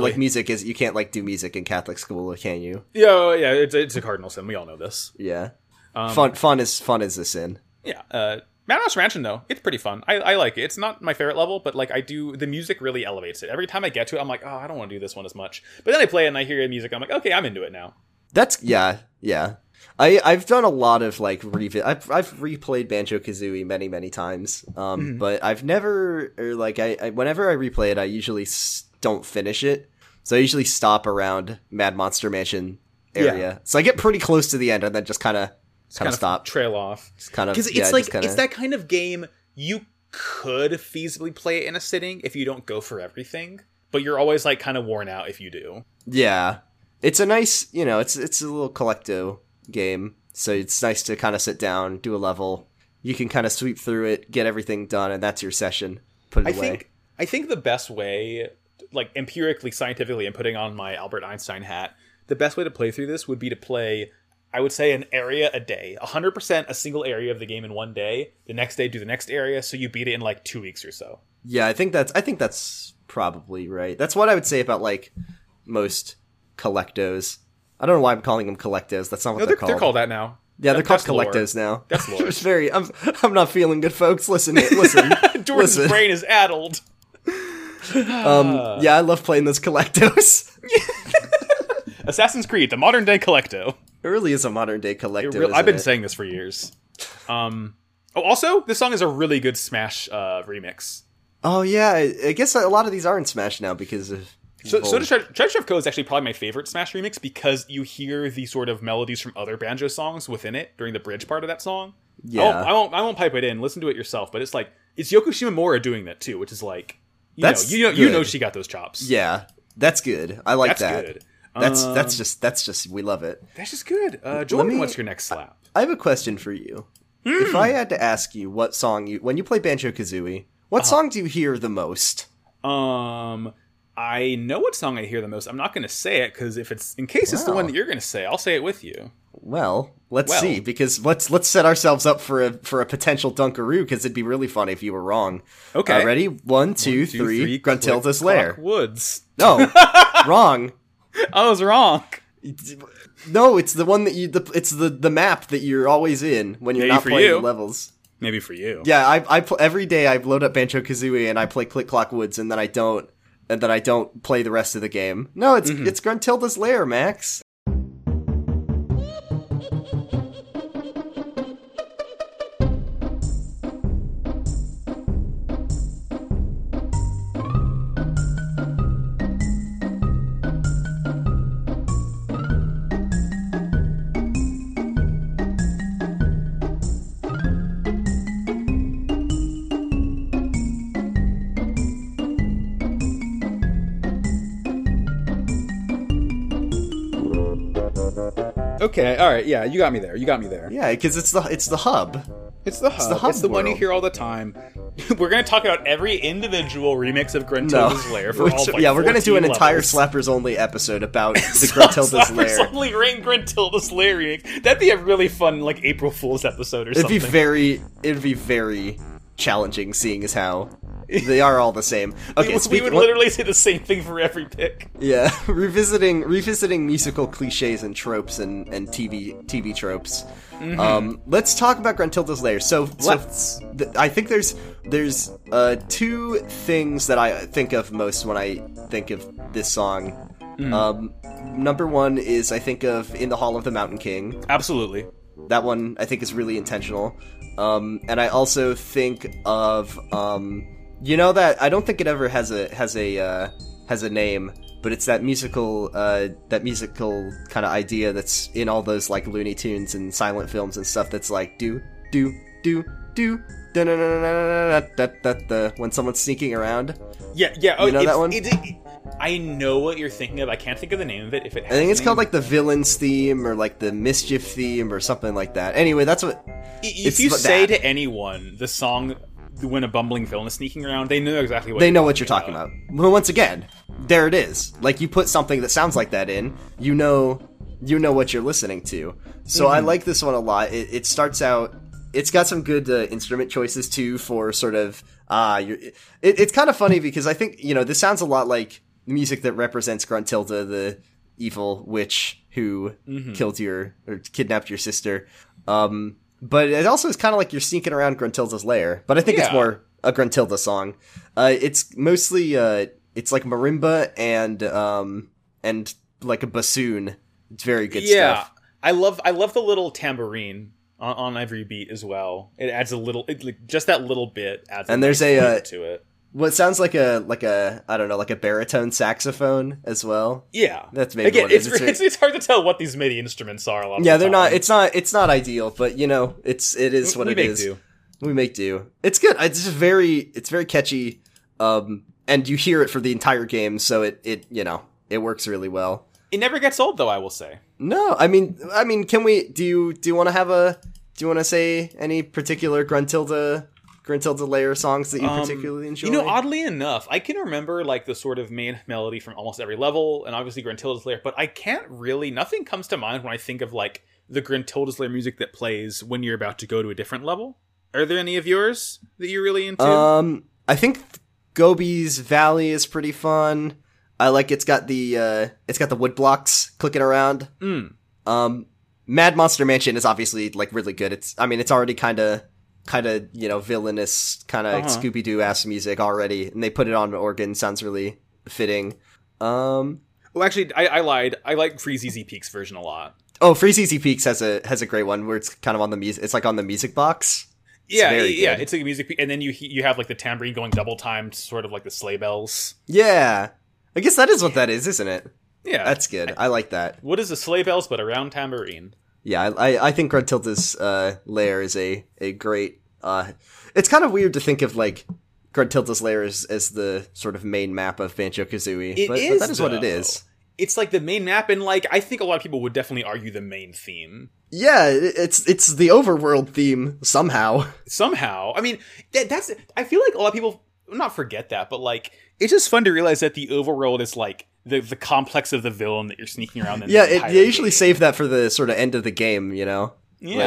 Like music is, you can't like do music in Catholic school, can you? Yeah. It's a cardinal sin. We all know this. Yeah. Fun is a sin. Yeah. Mad Monster Mansion, though, it's pretty fun. I like it. It's not my favorite level, but like the music really elevates it. Every time I get to it, I'm like, oh, I don't want to do this one as much. But then I play it and I hear the music, and I'm like, okay, I'm into it now. That's, yeah. I've done a lot of like I've replayed Banjo-Kazooie many, many times. But I've never, or like I whenever I replay it, I usually don't finish it. So I usually stop around Mad Monster Mansion area. Yeah. So I get pretty close to the end and then just kind of stop, trail off. Because it's like it's that kind of game you could feasibly play it in a sitting if you don't go for everything, but you're always like kind of worn out if you do. Yeah, it's a nice, you know, it's a little collecto game, so it's nice to kind of sit down, do a level, you can kind of sweep through it, get everything done, and that's your session. Put it away. I think the best way, like empirically, scientifically, and putting on my Albert Einstein hat, the best way to play through this would be to play, I would say, an area a day. 100% a single area of the game in one day. The next day, do the next area. So you beat it in like 2 weeks or so. Yeah, I think that's probably right. That's what I would say about like most collectos. I don't know why I'm calling them collectos. That's not what they're called. They're called that now. Yeah, they're called collectos now. That's lore. It's very. I'm not feeling good, folks. Listen. Jordan's brain is addled. Yeah, I love playing those collectos. Assassin's Creed, the modern day collecto. It really is a modern day collective. I've been saying this for years. Also, this song is a really good Smash remix. Oh yeah, I guess a lot of these are in Smash now because of. So Treasure of Code is actually probably my favorite Smash remix because you hear the sort of melodies from other Banjo songs within it during the bridge part of that song. Yeah, I won't pipe it in. Listen to it yourself. But it's like it's Yoko Shimomura doing that too, which is like you know she got those chops. Yeah, that's good. I like that. That's good. That's just we love it. That's just good. Jordan, what's your next slap? I have a question for you. If I had to ask you what song when you play Banjo-Kazooie, what song do you hear the most? I know what song I hear the most. I'm not going to say it because in case it's the one that you're going to say, I'll say it with you. Well, let's see because let's set ourselves up for a potential dunkaroo because it'd be really funny if you were wrong. Okay, ready? 1, 2, 3. Gruntilda's Lair. Woods. No, wrong. I was wrong. No, it's the one that you. It's the map that you're always in when you're not playing the levels. Maybe for you. Yeah, every day I load up Banjo-Kazooie and I play Click Clock Woods, and then I don't play the rest of the game. No, it's Gruntilda's Lair, Max. Okay, all right, yeah, you got me there. Yeah, because it's the hub. It's the hub. It's the one you hear all the time. We're going to talk about every individual remix of Gruntilda's Lair for all like, yeah, we're going to do an entire Slappers Only episode about the Gruntilda's Lair. Slappers Only Ring Gruntilda's Lair remix. That'd be a really fun like April Fool's episode or something. It'd be very challenging seeing as how They are all the same. Okay, we would literally say the same thing for every pick. Yeah, revisiting musical cliches and tropes and TV tropes. Mm-hmm. Let's talk about Gruntilda's Lair. I think there's two things that I think of most when I think of this song. Mm. Number one is I think of In the Hall of the Mountain King. Absolutely. That one I think is really intentional. And I also think of that I don't think it ever has a name, but it's that musical kind of idea that's in all those like Looney Tunes and silent films and stuff that's like do do do do da da da da da da when someone's sneaking around. Yeah, yeah. Oh, you know that one? I know what you're thinking of. I can't think of the name of it. If it has I think it's called like the villain's theme or like the mischief theme or something like that. Anyway, that's what. If you say to anyone the song "When a Bumbling Villain Is Sneaking Around," they know exactly what. They know what you're talking about. Well, once again, there it is. Like you put something that sounds like that in, you know what you're listening to. So I like this one a lot. It starts out. It's got some good instrument choices too for sort of. It's kind of funny because I think this sounds a lot like. Music that represents Gruntilda, the evil witch who killed or kidnapped your sister. But it also is kind of like you're sneaking around Gruntilda's lair, but I think it's more a Gruntilda song. It's mostly, it's like marimba and like a bassoon. It's very good stuff. Yeah, I love the little tambourine on every beat as well. It adds a little, just that little bit adds and a there's nice beat to it. Well, it sounds like a baritone saxophone as well. Yeah, that's maybe again. It's hard to tell what these MIDI instruments are. A lot of the time. It's not ideal, but it is what it is. We make do. It's good. It's very catchy, and you hear it for the entire game, so it works really well. It never gets old, though. I will say. No, I mean, can we? Do you want to say any particular Gruntilda Lair songs that you particularly enjoy? Oddly enough, I can remember like the sort of main melody from almost every level, and obviously Gruntilda's Lair, but I can't really, nothing comes to mind when I think of like the Gruntilda's Lair music that plays when you're about to go to a different level. Are there any of yours that you're really into? I think Gobi's Valley is pretty fun. I like it's got the wood blocks clicking around. Mm. Mad Monster Mansion is obviously like really good. It's already kind of villainous kind of Scooby-Doo ass music already, and they put it on an organ. Sounds really fitting. Actually, I lied. I like Freeze-Easy Peaks version a lot. Oh, Freeze-Easy Peaks has a great one where it's kind of on the music. It's like on the music box. It's very good. It's like a music, and then you have like the tambourine going double timed, sort of like the sleigh bells. Yeah, I guess that is what that is, isn't it? Yeah, that's good. I like that. What is the sleigh bells but a round tambourine? Yeah, I think Gruntilda's Lair is a great... it's kind of weird to think of, like, Gruntilda's Lair as the sort of main map of Banjo-Kazooie. But that is what it is. It's, like, the main map, and, like, I think a lot of people would definitely argue the main theme. Yeah, it's the overworld theme, somehow. Somehow. I mean, that's... I feel like a lot of people... not forget that, but, like, it's just fun to realize that the overworld is, like... The complex of the villain that you're sneaking around in. They usually save that for the sort of end of the game, Yeah,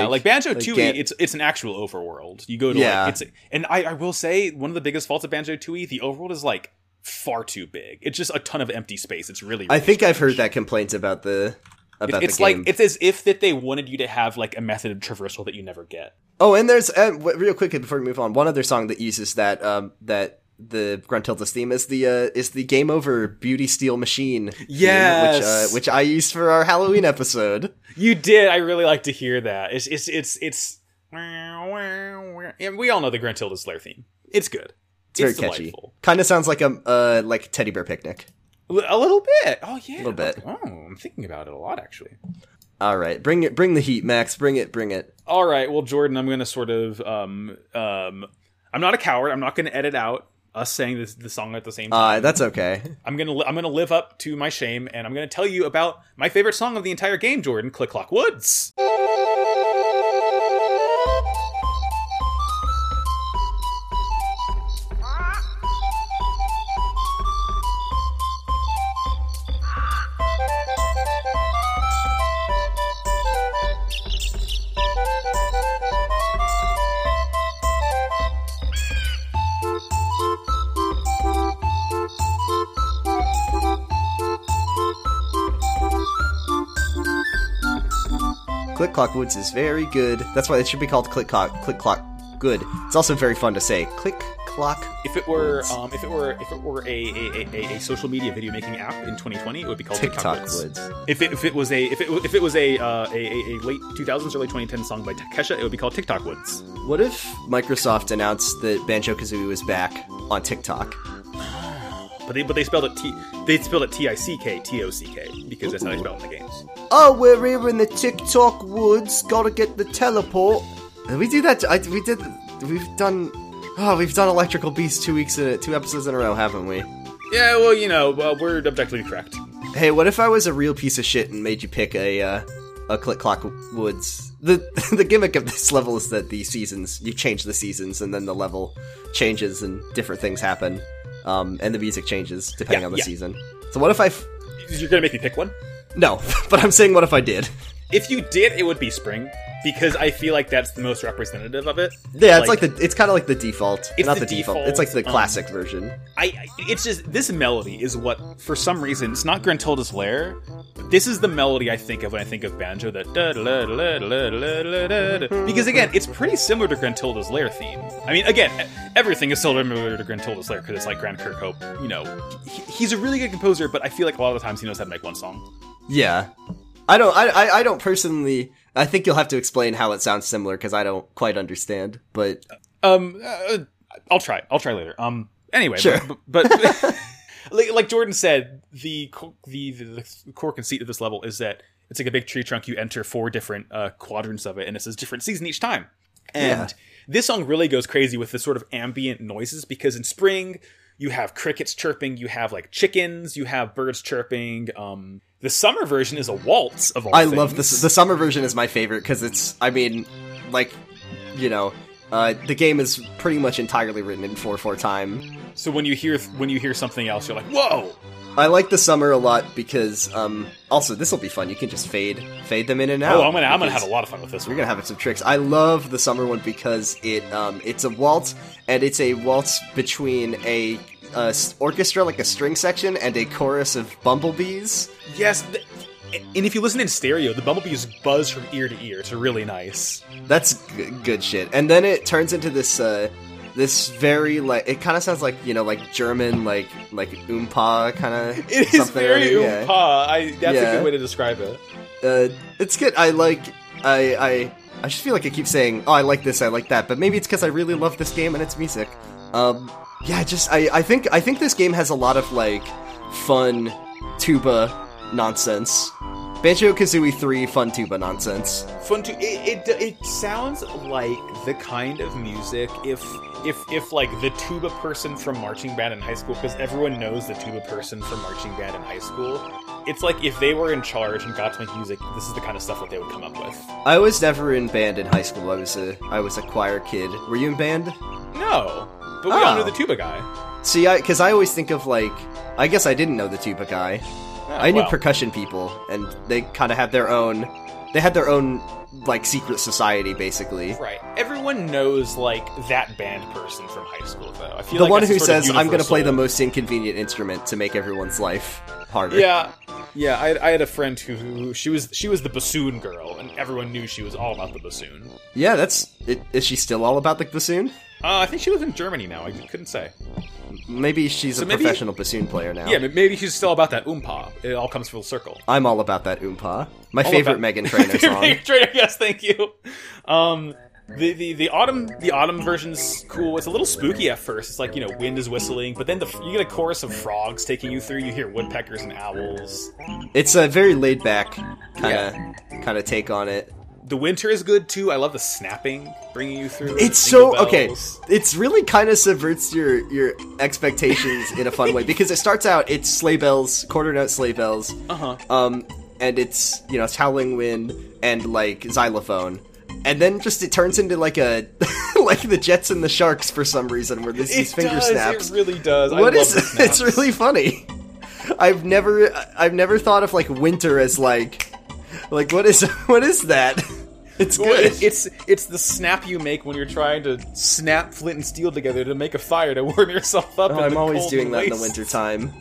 like Banjo-Tooie, it's an actual overworld. You go to I will say one of the biggest faults of Banjo-Tooie, the overworld is like far too big. It's just a ton of empty space. It's really I think strange. I've heard that complaint about the it's the game. Like it's as if that they wanted you to have like a method of traversal that you never get. Oh, and there's real quickly before we move on, one other song that uses that the Gruntilda's theme is the Game Over Beauty Steel Machine. Yes, which I used for our Halloween episode. You did. I really like to hear that. It's and we all know the Gruntilda's Lair theme. It's good. It's very catchy. Kind of sounds like a like Teddy Bear Picnic. A little bit. Oh yeah. A little bit. Oh, I'm thinking about it a lot actually. All right, bring the heat, Max. Bring it. All right. Well, Jordan, I'm going to sort of I'm not a coward. I'm not going to edit out us saying the song at the same time. That's okay. I'm gonna live up to my shame, and I'm gonna tell you about my favorite song of the entire game, Jordan, Click Clock Woods. Click Clock Woods is very good. That's why it should be called Click Clock Good. It's also very fun to say. Click Clock. If it were a social media video making app in 2020, it would be called TikTok Woods. If it was a late 2000s early 2010 song by Kesha, it would be called TikTok Woods. What if Microsoft announced that Banjo-Kazooie was back on TikTok? But they spelled it TICK TOCK because that's how they spell it in the games. Oh, we're here in the TikTok woods. Gotta get the teleport. Did we do that? We've done Electrical Beast 2 episodes in a row, haven't we? Yeah, well, you know, we're objectively correct. Hey, what if I was a real piece of shit and made you pick a Click Clock Woods? The gimmick of this level is that you change the seasons, and then the level changes and different things happen. And the music changes depending on the season. So what if you're gonna make me pick one? No, but I'm saying what if I did? If you did, it would be spring, because I feel like that's the most representative of it. Yeah, it's kind of like the default. It's not the default. It's like the classic version. It's just, this melody is what, for some reason, it's not Gruntilda's Lair, but this is the melody I think of when I think of Banjo, because again, it's pretty similar to Gruntilda's Lair theme. I mean, again, everything is similar to Gruntilda's Lair, because it's like Grant Kirkhope, you know, he's a really good composer, but I feel like a lot of the times he knows how to make one song. Yeah. I don't personally. I think you'll have to explain how it sounds similar, because I don't quite understand. But I'll try later. Anyway, sure. But like Jordan said, the core conceit of this level is that it's like a big tree trunk. You enter 4 different quadrants of it, and it's a different season each time. And this song really goes crazy with the sort of ambient noises, because in spring you have crickets chirping, you have like chickens, you have birds chirping. The summer version is a waltz of all things. I love this. The summer version is my favorite because it's, I mean, like, you know, the game is pretty much entirely written in 4/4 time. So when you hear something else, you're like, whoa! I like the summer a lot because, also this will be fun. You can just fade them in and out. Oh, I'm gonna have a lot of fun with this one. We're gonna have some tricks. I love the summer one because it's a waltz, and it's a waltz between a orchestra, like a string section, and a chorus of bumblebees. Yes, and if you listen in stereo, the bumblebees buzz from ear to ear. It's really nice. That's good shit. And then it turns into this this very, like, it kind of sounds like, you know, like German, like oompa kind of. It is very oompa. That's a good way to describe it. It's good. I just feel like I keep saying, oh, I like this, I like that, but maybe it's because I really love this game and its music. Yeah, just I think this game has a lot of like fun tuba nonsense. Banjo-Kazooie 3 fun tuba nonsense. It sounds like the kind of music if like the tuba person from marching band in high school, because everyone knows the tuba person from marching band in high school. It's like if they were in charge and got to make music, this is the kind of stuff that they would come up with. I was never in band in high school. I was a choir kid. Were you in band? No. But we all knew the tuba guy. See, because I always think of, like, I guess I didn't know the tuba guy. I knew percussion people, and they kind of had their own, like, secret society, basically. Right. Everyone knows, like, that band person from high school, though. I feel the like one who says, I'm going to play the most inconvenient instrument to make everyone's life harder. Yeah. Yeah, I had a friend who she was the bassoon girl, and everyone knew she was all about the bassoon. Yeah, is she still all about the bassoon? I think she lives in Germany now. I couldn't say. Maybe she's a professional bassoon player now. Yeah, maybe she's still about that oompa. It all comes full circle. I'm all about that oompa. My favorite Meghan Trainor song. Meghan Trainor, yes, thank you. The autumn version's cool. It's a little spooky at first. It's like, you know, wind is whistling, but then you get a chorus of frogs taking you through. You hear woodpeckers and owls. It's a very laid back kind of take on it. The winter is good too. I love the snapping bringing you through. It's so okay. It's really kind of subverts your expectations in a fun way, because it starts out it's sleigh bells, quarter note sleigh bells, and it's, you know, it's howling wind and like xylophone. And then just it turns into like a like the Jets and the Sharks for some reason, where there's these finger snaps. It really does. What is it? It's really funny. I've never thought of like winter as like what is that? It's good. It's the snap you make when you're trying to snap flint and steel together to make a fire to warm yourself up. Oh, I'm always doing that in the winter time.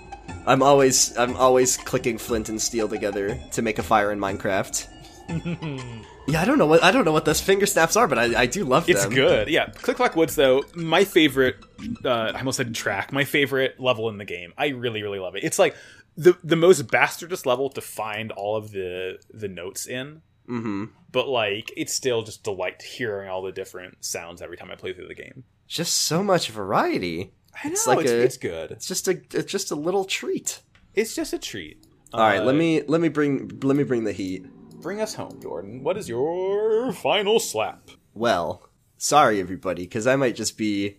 I'm always clicking flint and steel together to make a fire in Minecraft. Yeah, I don't know what those finger snaps are, but I do love them. It's good. Yeah, Click Clock Woods though, my favorite. I almost said track. My favorite level in the game. I really, really love it. It's like the most bastardous level to find all of the notes in. Mm-hmm. But like, it's still just delight hearing all the different sounds every time I play through the game. Just so much variety. I know, it's good. It's just a little treat. It's just a treat. All right, let me bring the heat. Bring us home, Jordan. What is your final slap? Well, sorry everybody, because I might just be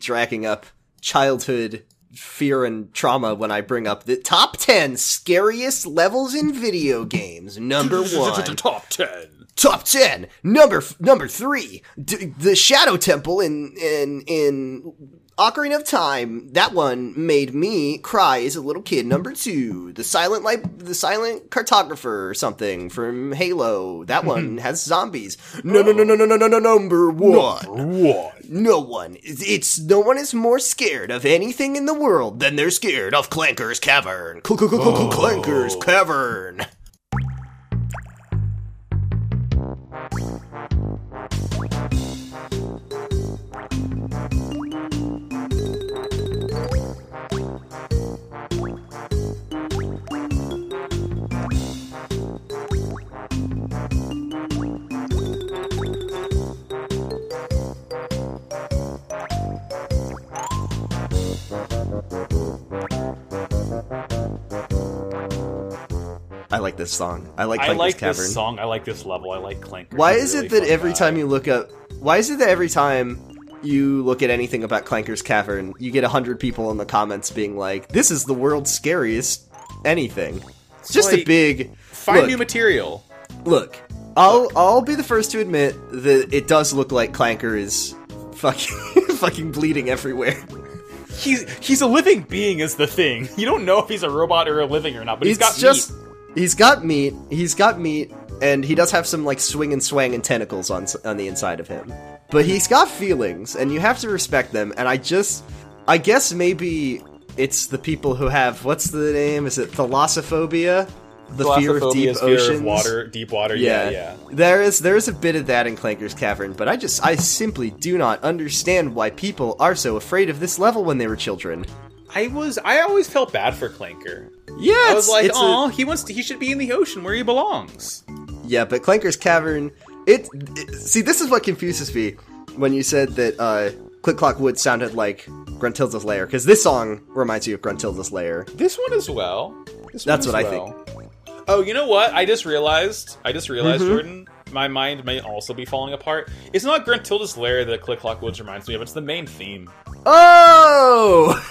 dragging up childhood fear and trauma when I bring up the top 10 scariest levels in video games. Number 1. Top 10. Number 3. The Shadow Temple in Ocarina of Time. That one made me cry as a little kid. Number 2. The Silent Cartographer or something from Halo. That one has zombies. No, Number 1. No one is more scared of anything in the world than they're scared of Clanker's Cavern. Clanker's Cavern. I like this song. I like Clanker's Cavern. I like this song. I like this level. I like Clanker. Why is it that every time you look at anything about Clanker's Cavern, you get 100 people in the comments being like, "This is the world's scariest anything." It's just like, a big find look, new material. Look, I'll be the first to admit that it does look like Clanker is fucking bleeding everywhere. He's a living being is the thing. You don't know if he's a robot or a living or not, but he's got meat. He's got meat, and he does have some, like, swing and swang and tentacles on the inside of him. But he's got feelings, and you have to respect them, and I guess maybe it's the people who have, what's the name, is it thalassophobia? The fear of deep oceans? Fear of water, deep water, yeah. There is a bit of that in Clanker's Cavern, but I simply do not understand why people are so afraid of this level when they were children. I always felt bad for Clanker. Yeah, I was like, "Oh, he should be in the ocean where he belongs." Yeah, but Clanker's Cavern, see, this is what confuses me when you said that Click Clock Woods sounded like Gruntilda's Lair, because this song reminds you of Gruntilda's Lair. This one as well. That's what I think. Oh, you know what? I just realized, mm-hmm. Jordan, my mind may also be falling apart. It's not Gruntilda's Lair that Click Clock Woods reminds me of. It's the main theme. Oh.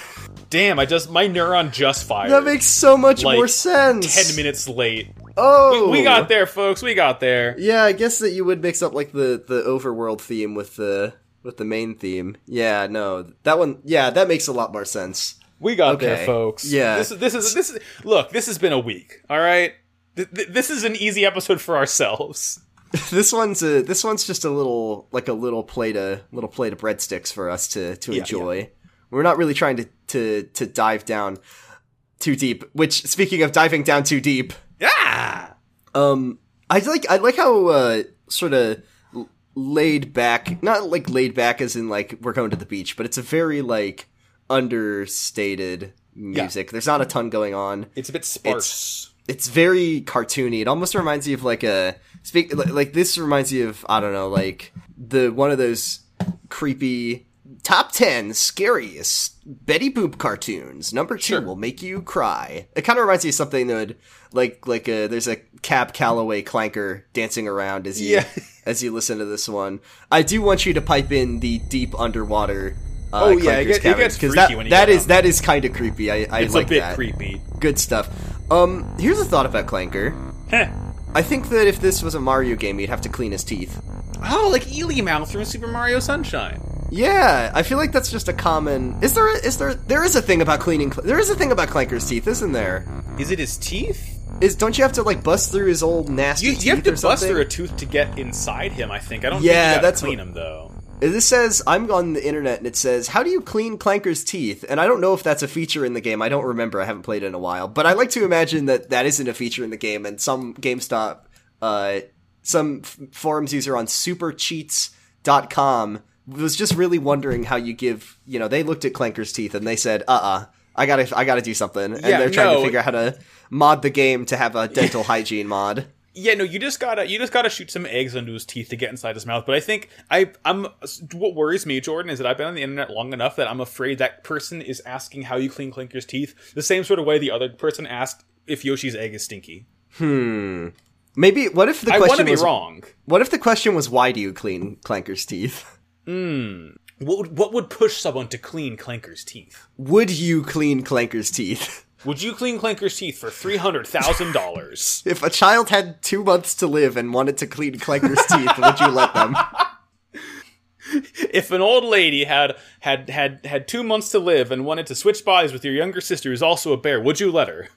Damn, my neuron just fired. That makes so much more sense. 10 minutes late. Oh! We got there, folks, we got there. Yeah, I guess that you would mix up, like, the overworld theme with the main theme. Yeah, no, that one, yeah, that makes a lot more sense. We got there, folks. Yeah. This is look, this has been a week, alright? This is an easy episode for ourselves. This one's just a little plate of breadsticks for us to enjoy. Yeah. We're not really trying to dive down too deep. Which, speaking of diving down too deep, I like how sort of laid back. Not like laid back as in like we're going to the beach, but it's a very like understated music. Yeah. There's not a ton going on. It's a bit sparse. It's very cartoony. It almost reminds you of like this reminds you of, I don't know, like the one of those creepy. Top 10 scariest Betty Boop cartoons. Number 2 will make you cry. It kind of reminds me of something that would, like there's a Cab Calloway Clanker dancing around as you listen to this one. I do want you to pipe in the deep underwater. Clanker's Cavern, it gets freaky when you get down. That is kind of creepy. It's like a bit creepy. Good stuff. Here's a thought about Clanker. I think that if this was a Mario game, he'd have to clean his teeth. Oh, like Eely Mouth from Super Mario Sunshine. Yeah, I feel like that's just a common. There is a thing about Clanker's teeth, isn't there? Is it his teeth? Don't you have to like bust through his old nasty teeth? You have to bust through a tooth to get inside him. I think. I don't. Yeah, think you that's clean him though. This says I'm on the internet and it says, "How do you clean Clanker's teeth?" And I don't know if that's a feature in the game. I don't remember. I haven't played it in a while, but I like to imagine that isn't a feature in the game. And some GameStop some forums user on supercheats.com was just really wondering how you give, you know, they looked at Clanker's teeth and they said, I gotta do something. And they're trying to figure out how to mod the game to have a dental hygiene mod. Yeah, no, you just gotta shoot some eggs into his teeth to get inside his mouth. But I think I'm what worries me, Jordan, is that I've been on the internet long enough that I'm afraid that person is asking how you clean Clinker's teeth the same sort of way the other person asked if Yoshi's egg is stinky. Maybe what if the question was, I want to be wrong. What if the question was, why do you clean Clanker's teeth? What would push someone to clean Clanker's teeth? Would you clean Clanker's teeth? Would you clean Clanker's teeth for $300,000? If a child had 2 months to live and wanted to clean Clanker's teeth, would you let them? If an old lady had 2 months to live and wanted to switch bodies with your younger sister who's also a bear, would you let her?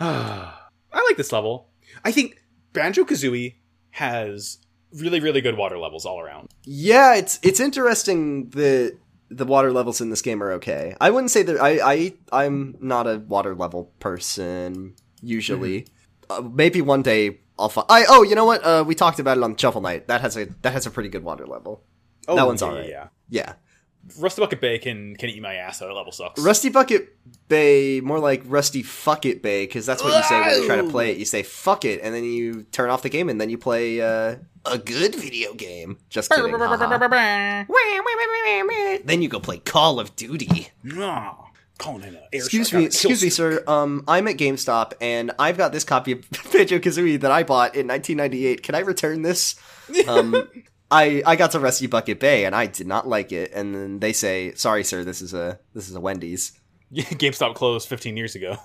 I like this level. I think Banjo-Kazooie has really, really good water levels all around. Yeah, it's interesting that the water levels in this game are okay. I wouldn't say that I'm not a water level person usually. Mm-hmm. Maybe one day I'll you know what? We talked about it on Shovel Knight. That has a pretty good water level. Oh, that one's all right. Yeah. Rusty Bucket Bay can eat my ass. That level sucks. Rusty Bucket Bay, more like Rusty Fuck It Bay, because that's what you say when you try to play it. You say fuck it, and then you turn off the game, and then you play a good video game. Just kidding. Then you go play Call of Duty. No. Excuse me, sir. I'm at GameStop, and I've got this copy of Banjo-Kazooie that I bought in 1998. Can I return this? I got to Rusty Bucket Bay and I did not like it. And then they say, sorry, sir, this is a Wendy's. Yeah, GameStop closed 15 years ago.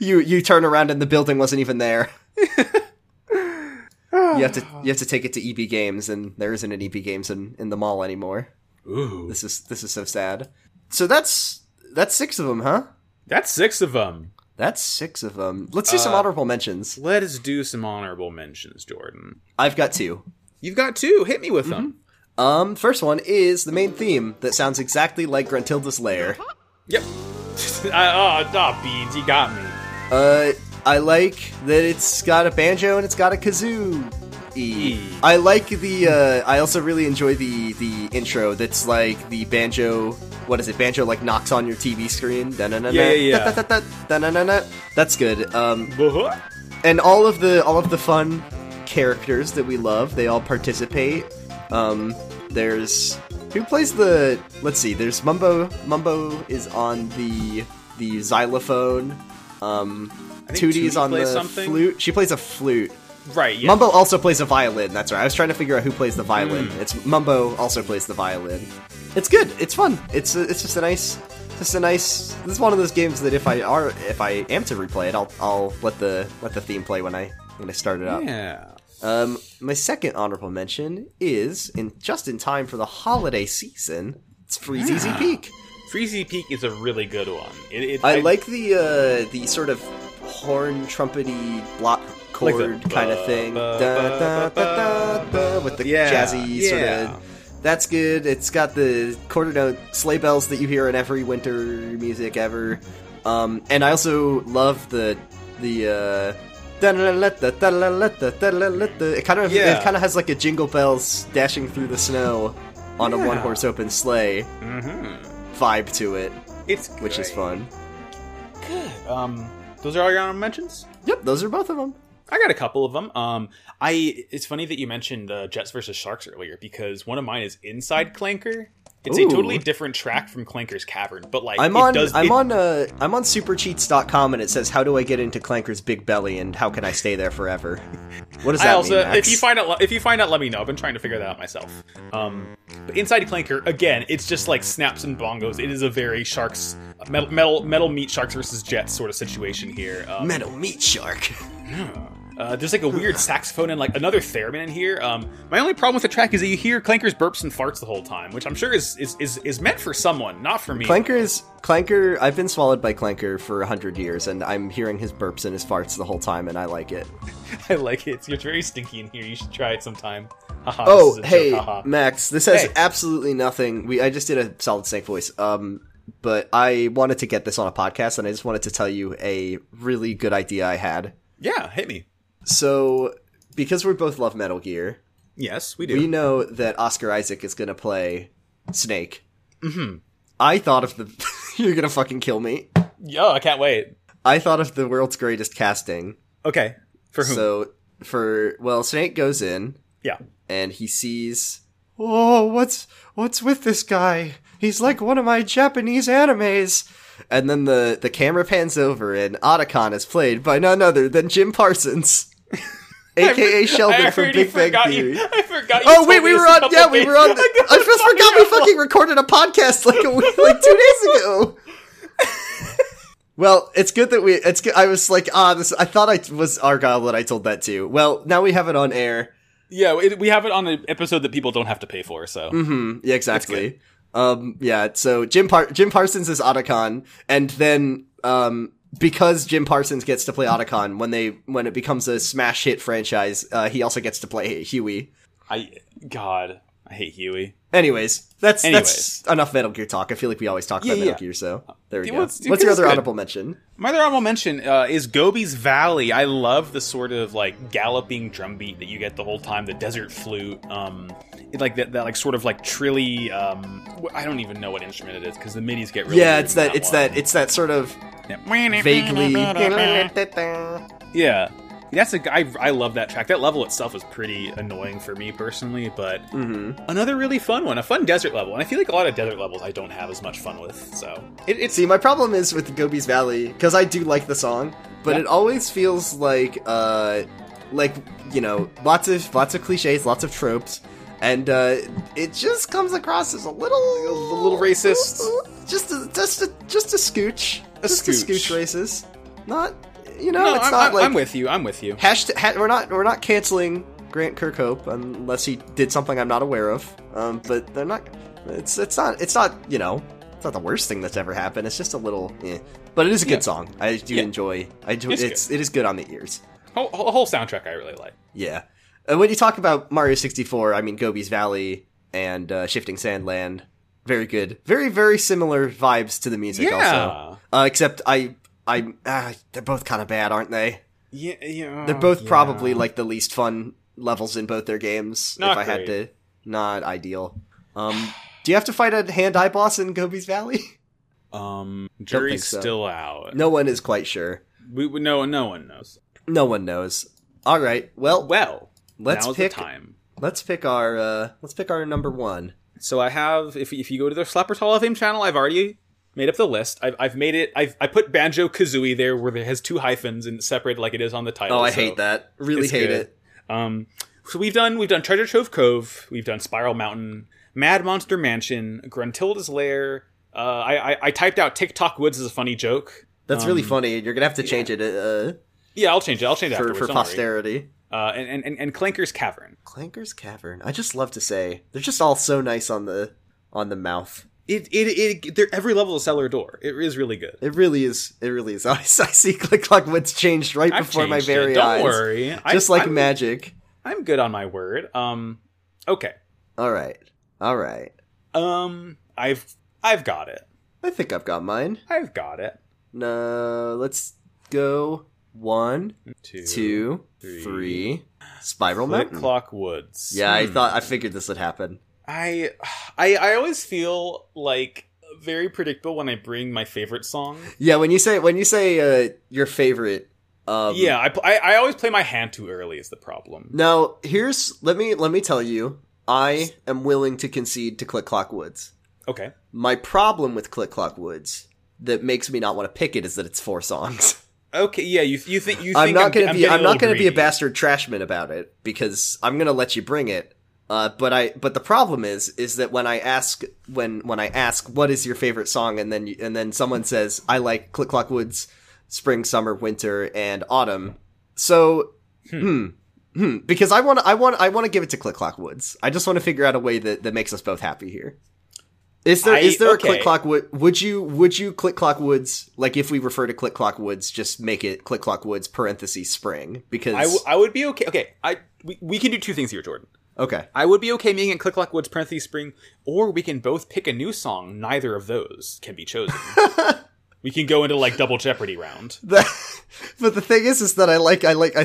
You turn around and the building wasn't even there. You have to take it to EB Games, and there isn't an EB Games in the mall anymore. Ooh. This is so sad. So that's six of them, huh? That's six of them. Let's do some honorable mentions. Let us do some honorable mentions, Jordan. I've got two. You've got two. Hit me with them. First one is the main theme that sounds exactly like Gruntilda's Lair. Yep. Beans, you got me. I like that it's got a banjo and it's got a kazoo. I like the, I also really enjoy the intro that's like the banjo, what is it, banjo like knocks on your TV screen. Yeah. That's good. And all of the fun characters that we love, they all participate. There's, who plays the, let's see, there's Mumbo. Mumbo is on the xylophone. Tootie's on the flute. She plays a flute. Right, yeah. Mumbo also plays a violin, that's right. I was trying to figure out who plays the violin. It's Mumbo also plays the violin. It's good. It's fun. It's just a nice. This is one of those games that if I am to replay it, I'll let the theme play when I start it up. Yeah. My second honorable mention is just in time for the holiday season. It's Freezy Peak. Freezy Peak is a really good one. I like the sort of horn trumpety block chord like kind of thing with the jazzy sort of. That's good. It's got the quarter note sleigh bells that you hear in every winter music ever. And I also love the it kind of has like a jingle bells dashing through the snow on a one horse open sleigh vibe to it. It's great. Which is fun. Good. Those are all your honorable mentions? Yep, those are both of them. I got a couple of them. It's funny that you mentioned the Jets versus Sharks earlier, because one of mine is Inside Clanker. It's a totally different track from Clanker's Cavern, but like I'm on supercheats.com and it says, how do I get into Clanker's Big Belly and how can I stay there forever? What does that mean, Max? If you find out, let me know. I've been trying to figure that out myself. But Inside Clanker, again, it's just like snaps and bongos. It is a very Sharks metal meat Sharks versus Jets sort of situation here. Metal meat shark. There's like a weird saxophone and like another theremin in here. My only problem with the track is that you hear Clanker's burps and farts the whole time, which I'm sure is meant for someone, not for me. Clanker. I've been swallowed by Clanker for 100 years, and I'm hearing his burps and his farts the whole time, and I like it. I like it. It's very stinky in here. You should try it sometime. Oh, hey, Max. This has absolutely nothing. I just did a solid snake voice. But I wanted to get this on a podcast, and I just wanted to tell you a really good idea I had. Yeah, hit me. So, because we both love Metal Gear... Yes, we do. We know that Oscar Isaac is going to play Snake. Mm-hmm. I thought of the... You're going to fucking kill me. Yo, I can't wait. I thought of the world's greatest casting. Okay. For whom? So, for... Well, Snake goes in. Yeah. And he sees... Oh, what's with this guy? He's like one of my Japanese animes. And then the camera pans over and Otacon is played by none other than Jim Parsons. A.K.A. Sheldon from Big Bang Theory. I forgot you. Oh, wait, we were on... Yeah, we were on... I just forgot we fucking recorded a podcast like 2 days ago. Well, it's good that we... I was like, this... I thought I was Argyle that I told that to. Well, now we have it on air. Yeah, we have it on an episode that people don't have to pay for, so... Mm-hmm. Yeah, exactly. Yeah, so Jim Parsons is Otacon, and then... because Jim Parsons gets to play Otacon, when it becomes a smash hit franchise, he also gets to play Huey. I hate Huey. Anyways, that's enough Metal Gear talk. I feel like we always talk about Metal Gear, so there we go. What's your other honorable mention? My other honorable mention is Gobi's Valley. I love the sort of like galloping drumbeat that you get the whole time. The desert flute, that sort of trilly. I don't even know what instrument it is because the midis get really. Yeah, it's that sort of. Vaguely. Yeah, that's a guy. I love that track. That level itself is pretty annoying for me personally, but another really fun one, a fun desert level. And I feel like a lot of desert levels I don't have as much fun with. So see, my problem is with Gobi's Valley because I do like the song, but it always feels like lots of cliches, lots of tropes. And it just comes across as a little racist, just a scooch racist. Not, you know, no, it's not like I'm with you. We're not canceling Grant Kirkhope unless he did something I'm not aware of. But they're not. It's not the worst thing that's ever happened. It's just a little, but it is a good song. I do enjoy. It is good on the ears. Whole soundtrack I really like. Yeah. When you talk about Mario 64, I mean Gobi's Valley and Shifting Sandland, very good. Very, very similar vibes to the music also. Except I they're both kind of bad, aren't they? Yeah. They're both probably like the least fun levels in both their games, not ideal. Do you have to fight a hand-eye boss in Gobi's Valley? Jury's still out. No one is quite sure. No one knows. No one knows. All right, well... Let's pick our number one. So I have, if you go to the Slappers Hall of Fame channel, I've already made up the list. I've made it. I put Banjo-Kazooie there where it has two hyphens and separated like it is on the title. Oh, I hate that. Really hate it. So we've done Treasure Trove Cove. We've done Spiral Mountain, Mad Monster Mansion, Gruntilda's Lair. I typed out TikTok Woods as a funny joke. That's really funny. You're gonna have to change it. Yeah, I'll change it. For posterity. And Clanker's Cavern. Clanker's Cavern. I just love to say they're just all so nice on the mouth. Every level is cellar door. It is really good. It really is. I see Click-Clock Woods changed before my very eyes. Don't worry. Just like magic. I'm good on my word. Okay. All right. I've got it. I think I've got mine. I've got it. No, let's go. 1, 2, 3. Spiral Mountain. Click-Clock Woods. Yeah, I figured this would happen. I always feel like very predictable when I bring my favorite song. Yeah, when you say your favorite. I always play my hand too early is the problem. Now let me tell you, I am willing to concede to Click-Clock Woods. Okay. My problem with Click-Clock Woods that makes me not want to pick it is that it's 4 songs. Okay, yeah, you think I'm not going to be a bastard trashman about it because I'm going to let you bring it. But the problem is that when I ask what is your favorite song and then someone says I like Click-Clock Woods, Spring, Summer, Winter, and Autumn. So because I want to give it to Click-Clock Woods. I just want to figure out a way that makes us both happy here. Is there a Click-Clock Woods? Would you Click-Clock Woods, like if we refer to Click-Clock Woods, just make it Click-Clock Woods (parentheses Spring)? Because I would be okay. Okay, we can do two things here, Jordan. Okay, I would be okay making it Click-Clock Woods (parentheses Spring), or we can both pick a new song. Neither of those can be chosen. We can go into like double Jeopardy round. But the thing is that I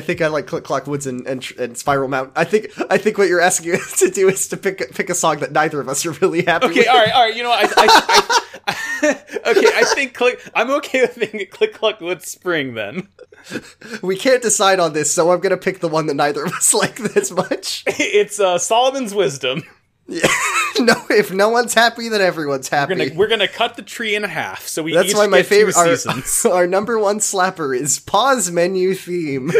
think I like Click Clock Woods and Spiral Mountain. I think what you're asking us to do is to pick a song that neither of us are really happy with. Okay, all right. You know, I'm okay with being Click Clock Woods Spring then. We can't decide on this, so I'm gonna pick the one that neither of us like this much. It's Solomon's Wisdom. Yeah. No, if no one's happy, then everyone's happy. We're gonna cut the tree in half, so we. That's each why my favorite. Our number one slapper is Pause Menu Theme.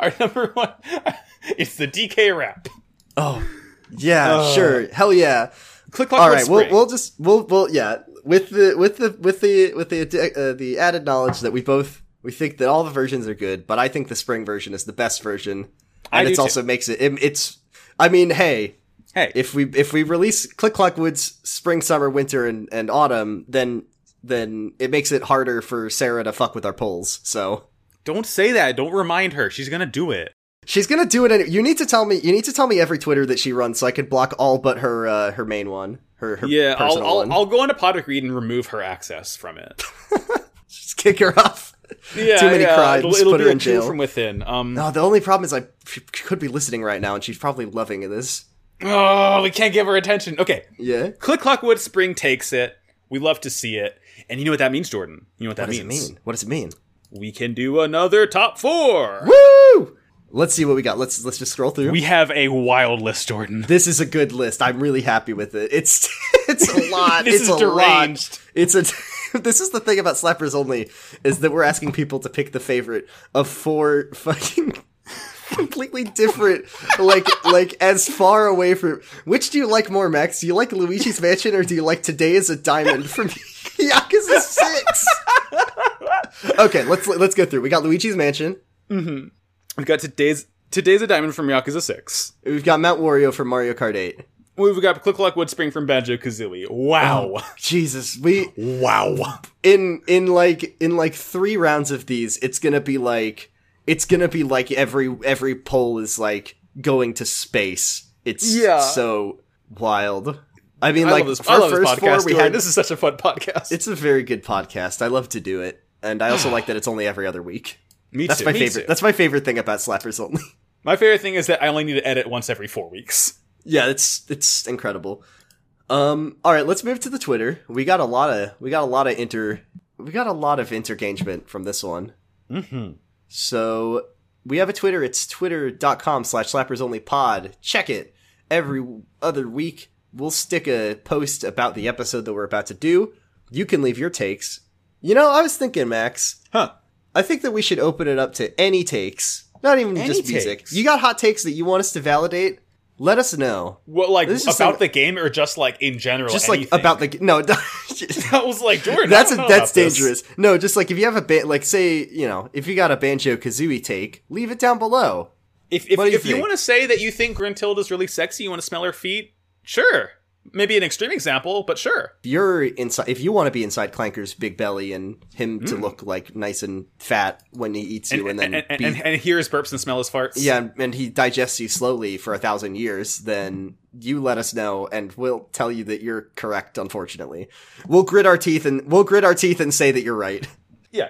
Our number one, it's the DK rap. Oh, yeah, sure, hell yeah. Click Clock. All right, we'll just with the added knowledge that we think that all the versions are good, but I think the spring version is the best version, and it also makes it's. I mean, hey. Hey, if we release Click Clock Woods Spring, Summer, Winter, and Autumn, then it makes it harder for Sarah to fuck with our polls. So don't say that. Don't remind her. She's gonna do it. She's gonna do it. You need to tell me every Twitter that she runs so I could block all but her main one. Her personal one. I'll go into Podread and remove her access from it. Just kick her off. Yeah, too many crimes. It'll put her in jail from within. No, the only problem is she could be listening right now and she's probably loving this. Oh, we can't give her attention. Okay. Yeah. Click Clock Woods Spring takes it. We love to see it. And you know what that means, Jordan? You know what that means? What does it mean? We can do another top four. Woo! Let's see what we got. Let's just scroll through. We have a wild list, Jordan. This is a good list. I'm really happy with it. It's a lot. This is deranged. This is the thing about Slappers Only, is that we're asking people to pick the favorite of four fucking completely different, like as far away from. Which do you like more, Max? Do you like Luigi's Mansion or do you like Today is a Diamond from Yakuza 6? Okay, let's go through. We got Luigi's Mansion. Mm-hmm. We've got Today's a Diamond from Yakuza 6. We've got Mount Wario from Mario Kart 8. We've got Click Clock Wood Spring from Banjo-Kazooie. Wow. Oh, Jesus. Wow. In like three rounds of these, it's gonna be like every poll is like going to space. It's so wild. I mean, like our first four we had. This is such a fun podcast. It's a very good podcast. I love to do it, and I also like that it's only every other week. Me too. That's my favorite thing about Slappers Only. My favorite thing is that I only need to edit once every 4 weeks. Yeah, it's incredible. All right, let's move to the Twitter. We got a lot of intergagement from this one. Mm-hmm. So we have a Twitter. It's twitter.com/slappersonlypod. Check it. Every other week, we'll stick a post about the episode that we're about to do. You can leave your takes. You know, I was thinking, Max. Huh. I think that we should open it up to any takes. Not even any just music. Takes. You got hot takes that you want us to validate? Let us know. What, like, about the game or just, like, in general? Just, anything? Like, about the game. No. That was like, Jordan, that's dangerous. This. No, just, like, if you have if you got a Banjo-Kazooie take, leave it down below. If you want to say that you think Gruntilda's really sexy, you want to smell her feet, sure. Maybe an extreme example, but sure. If you want to be inside Clanker's big belly and him to look like nice and fat when he eats you, and hear his burps and smell his farts, yeah, and he digests you slowly for 1,000 years, then you let us know, and we'll tell you that you're correct. Unfortunately, we'll grit our teeth and say that you're right. Yeah.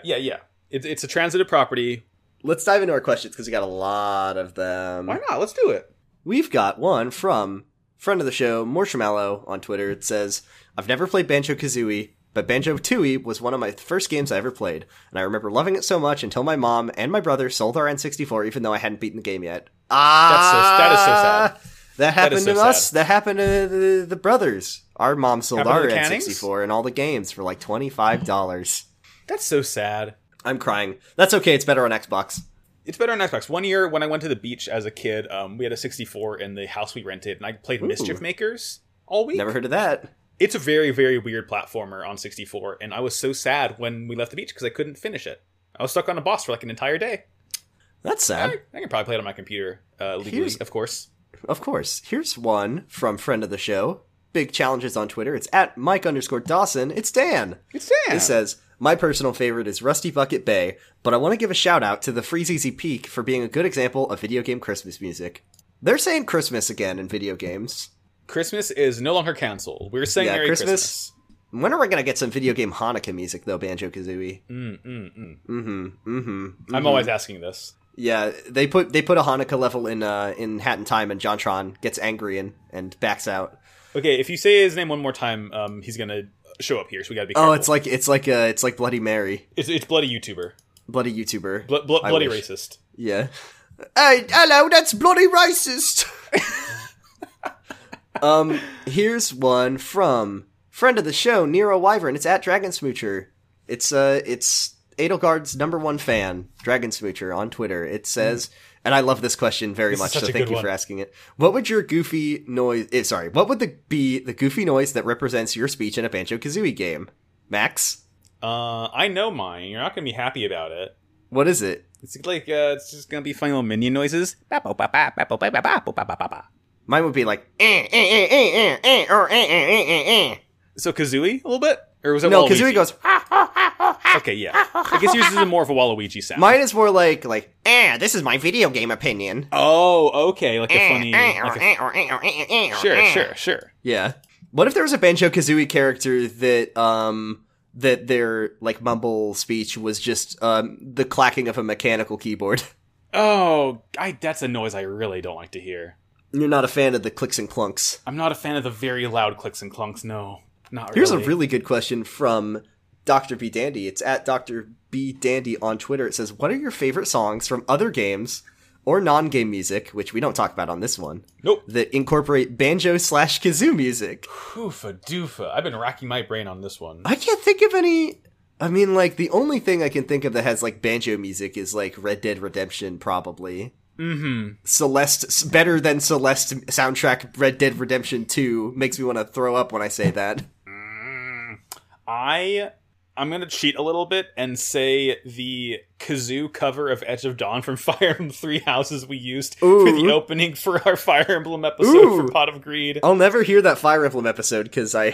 It's a transitive property. Let's dive into our questions because we got a lot of them. Why not? Let's do it. We've got one from friend of the show, Marshmallow, on Twitter. It says, I've never played Banjo-Kazooie, but Banjo-Tooie was one of my first games I ever played, and I remember loving it so much until my mom and my brother sold our N64 even though I hadn't beaten the game yet. That is so sad. That happened to us. That happened to the brothers. Our mom sold our N64 and all the games for like $25. That's so sad. I'm crying. That's okay. It's better on Xbox. It's better on Xbox. One year when I went to the beach as a kid, we had a 64 in the house we rented, and I played Mischief Makers all week. Never heard of that. It's a very, very weird platformer on 64, and I was so sad when we left the beach because I couldn't finish it. I was stuck on a boss for like an entire day. That's sad. I can probably play it on my computer legally, of course. Here's one from friend of the show. Big Challenges on Twitter. It's at Mike_Dawson. It's Dan. It says, my personal favorite is Rusty Bucket Bay, but I want to give a shout out to the Freezeasy Peak for being a good example of video game Christmas music. They're saying Christmas again in video games. Christmas is no longer canceled. We're saying Merry Christmas. When are we gonna get some video game Hanukkah music though, Banjo-Kazooie? I'm always asking this. Yeah, they put a Hanukkah level in Hat in Time, and Jontron gets angry and backs out. Okay, if you say his name one more time, he's gonna show up here. So we gotta be careful. Oh, it's like Bloody Mary. It's bloody YouTuber. Bloody YouTuber. Bloody racist. Yeah. Hey, hello, that's bloody racist. Here's one from friend of the show, Nero Wyvern. It's at Dragon Smoocher. It's Adelgard's #1 fan, Dragon Smoocher, on Twitter. It says, and I love this question very much, so thank you for asking it. What would your goofy noise? What would be the goofy noise that represents your speech in a Banjo-Kazooie game? Max? I know mine. You're not going to be happy about it. What is it? It's like it's just going to be funny little minion noises. Mine would be like, so Kazooie a little bit, or was it? No, Waluigi? Kazooie goes. Okay, yeah. I guess yours is more of a Waluigi sound. Mine is more like this is my video game opinion. Oh, okay, like a funny. Sure. Yeah. What if there was a Banjo-Kazooie character that their like mumble speech was just the clacking of a mechanical keyboard? Oh, that's a noise I really don't like to hear. You're not a fan of the clicks and clunks. I'm not a fan of the very loud clicks and clunks, no. Not really. Here's a really good question from Dr. B. Dandy. It's at Dr. B. Dandy on Twitter. It says, what are your favorite songs from other games or non-game music, which we don't talk about on this one, nope, that incorporate banjo/kazoo music? Hoofa-doofa. I've been racking my brain on this one. I can't think of any. I mean, like, the only thing I can think of that has, like, banjo music is, like, Red Dead Redemption, probably. Mm-hmm. Celeste, better than Celeste soundtrack, Red Dead Redemption 2 makes me want to throw up when I say that. I'm gonna cheat a little bit and say the kazoo cover of Edge of Dawn from Fire Emblem Three Houses we used for the opening for our Fire Emblem episode for Pot of Greed. I'll never hear that Fire Emblem episode because I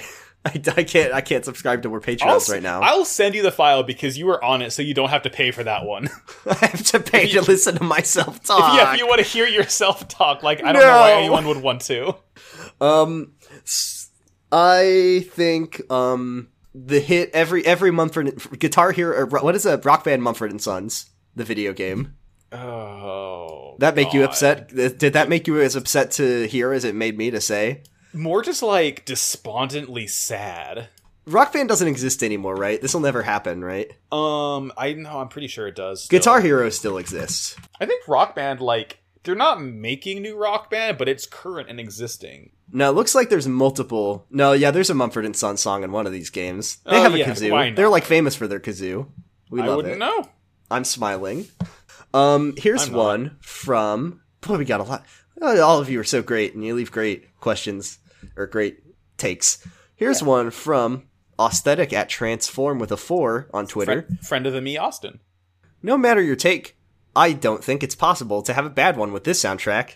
can't subscribe to our Patreons right now. I'll send you the file because you were on it, so you don't have to pay for that one. I have to pay to listen to myself talk. If you want to hear yourself talk, like, I don't know why anyone would want to. I think the hit every Mumford Guitar Hero. What is a Rock Band Mumford & Sons? The video game. Oh, that make you upset? Did that make you as upset to hear as it made me to say? More just, like, despondently sad. Rock Band doesn't exist anymore, right? This will never happen, right? I'm pretty sure it does. Still. Guitar Hero still exists. I think Rock Band, like, they're not making new Rock Band, but it's current and existing. No, it looks like there's multiple. No, yeah, there's a Mumford & Sons song in one of these games. They have a kazoo. They're, like, famous for their kazoo. I wouldn't know. I'm smiling. Here's one from... Boy, we got a lot... All of you are so great, and you leave great questions or great takes. Here's one from Aesthetic at Transform with a 4 on Twitter. Friend of the me, Austin. No matter your take, I don't think it's possible to have a bad one with this soundtrack.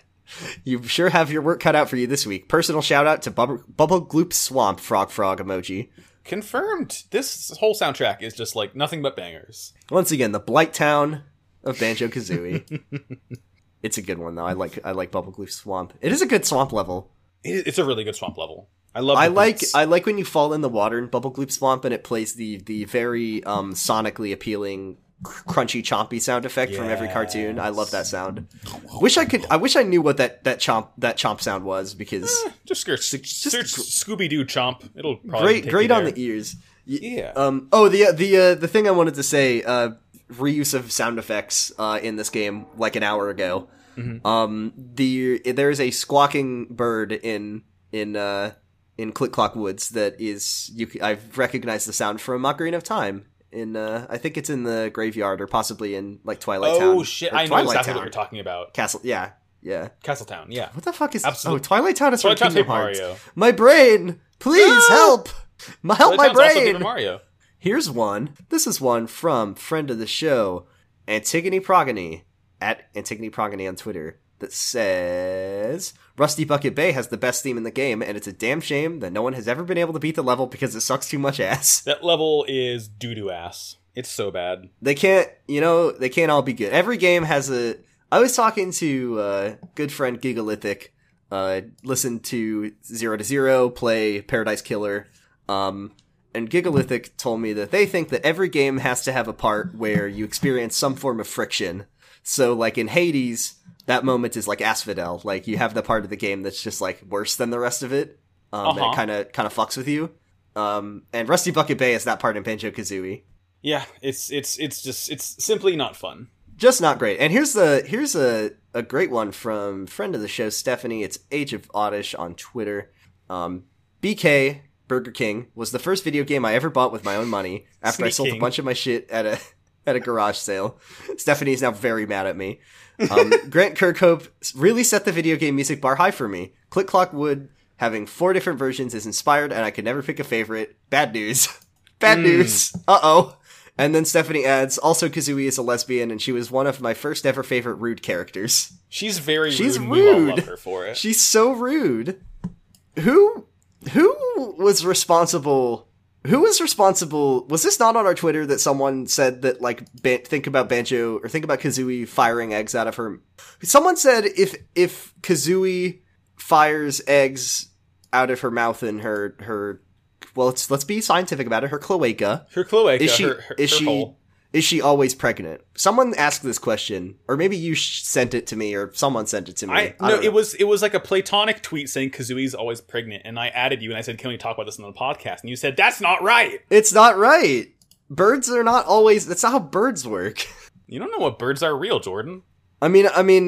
You sure have your work cut out for you this week. Personal shout out to Bubble Gloop Swamp Frog emoji. Confirmed. This whole soundtrack is just like nothing but bangers. Once again, the Blight Town of Banjo-Kazooie. It's a good one though. I like Bubblegloop Swamp. It is a good swamp level. It's a really good swamp level. I like when you fall in the water in Bubblegloop Swamp and it plays the very sonically appealing crunchy chompy sound effect from every cartoon. I love that sound. I wish I knew what that chomp sound was because just search Scooby-Doo chomp. It'll probably great on the ears. Yeah. The thing I wanted to say reuse of sound effects in this game like an hour ago. Mm-hmm. There's a squawking bird in Click Clock Woods that is I've recognized the sound from Ocarina of Time. I think it's in the graveyard or possibly in like Twilight Town. Oh shit! I know exactly what you're talking about. Castletown. Yeah. What the fuck is? Absolutely. Oh, Twilight Town is from Kingdom Hearts. My brain, please help! Help my brain. Mario. Here's one. This is one from friend of the show, Antigone Progony, at Antigone Progony on Twitter, that says, Rusty Bucket Bay has the best theme in the game, and it's a damn shame that no one has ever been able to beat the level because it sucks too much ass. That level is doo-doo ass. It's so bad. They can't all be good. Every game has a... I was talking to good friend Gigalithic, listen to Zero to Zero, play Paradise Killer, and Gigalithic told me that they think that every game has to have a part where you experience some form of friction. So, like, in Hades, that moment is like Asphodel. Like, you have the part of the game that's just, like, worse than the rest of it. And it kind of fucks with you. And Rusty Bucket Bay is that part in Banjo-Kazooie. Yeah, it's simply not fun. Just not great. And here's a great one from friend of the show, Stephanie. It's Age of Oddish on Twitter. BK Burger King was the first video game I ever bought with my own money after I sold a bunch of my shit at a garage sale. Stephanie's now very mad at me. Grant Kirkhope really set the video game music bar high for me. Click Clock Wood having 4 different versions is inspired and I could never pick a favorite. Bad news. Bad news. Uh-oh. And then Stephanie adds, also Kazooie is a lesbian, and she was one of my first ever favorite rude characters. She's rude. We all love her for it. She's so rude. Who was responsible? Was this not on our Twitter that someone said that, like, think about Banjo, or think about Kazooie firing eggs out of her... Someone said if Kazooie fires eggs out of her mouth and her well, let's be scientific about it. Her cloaca. Is she always pregnant? Someone asked this question, or maybe you sent it to me, or someone sent it to me. It was like a Playtonic tweet saying Kazooie's always pregnant, and I added you, and I said, "Can we talk about this on the podcast?" And you said, "That's not right. It's not right. Birds are not always. That's not how birds work." You don't know what birds are, real Jordan. I mean,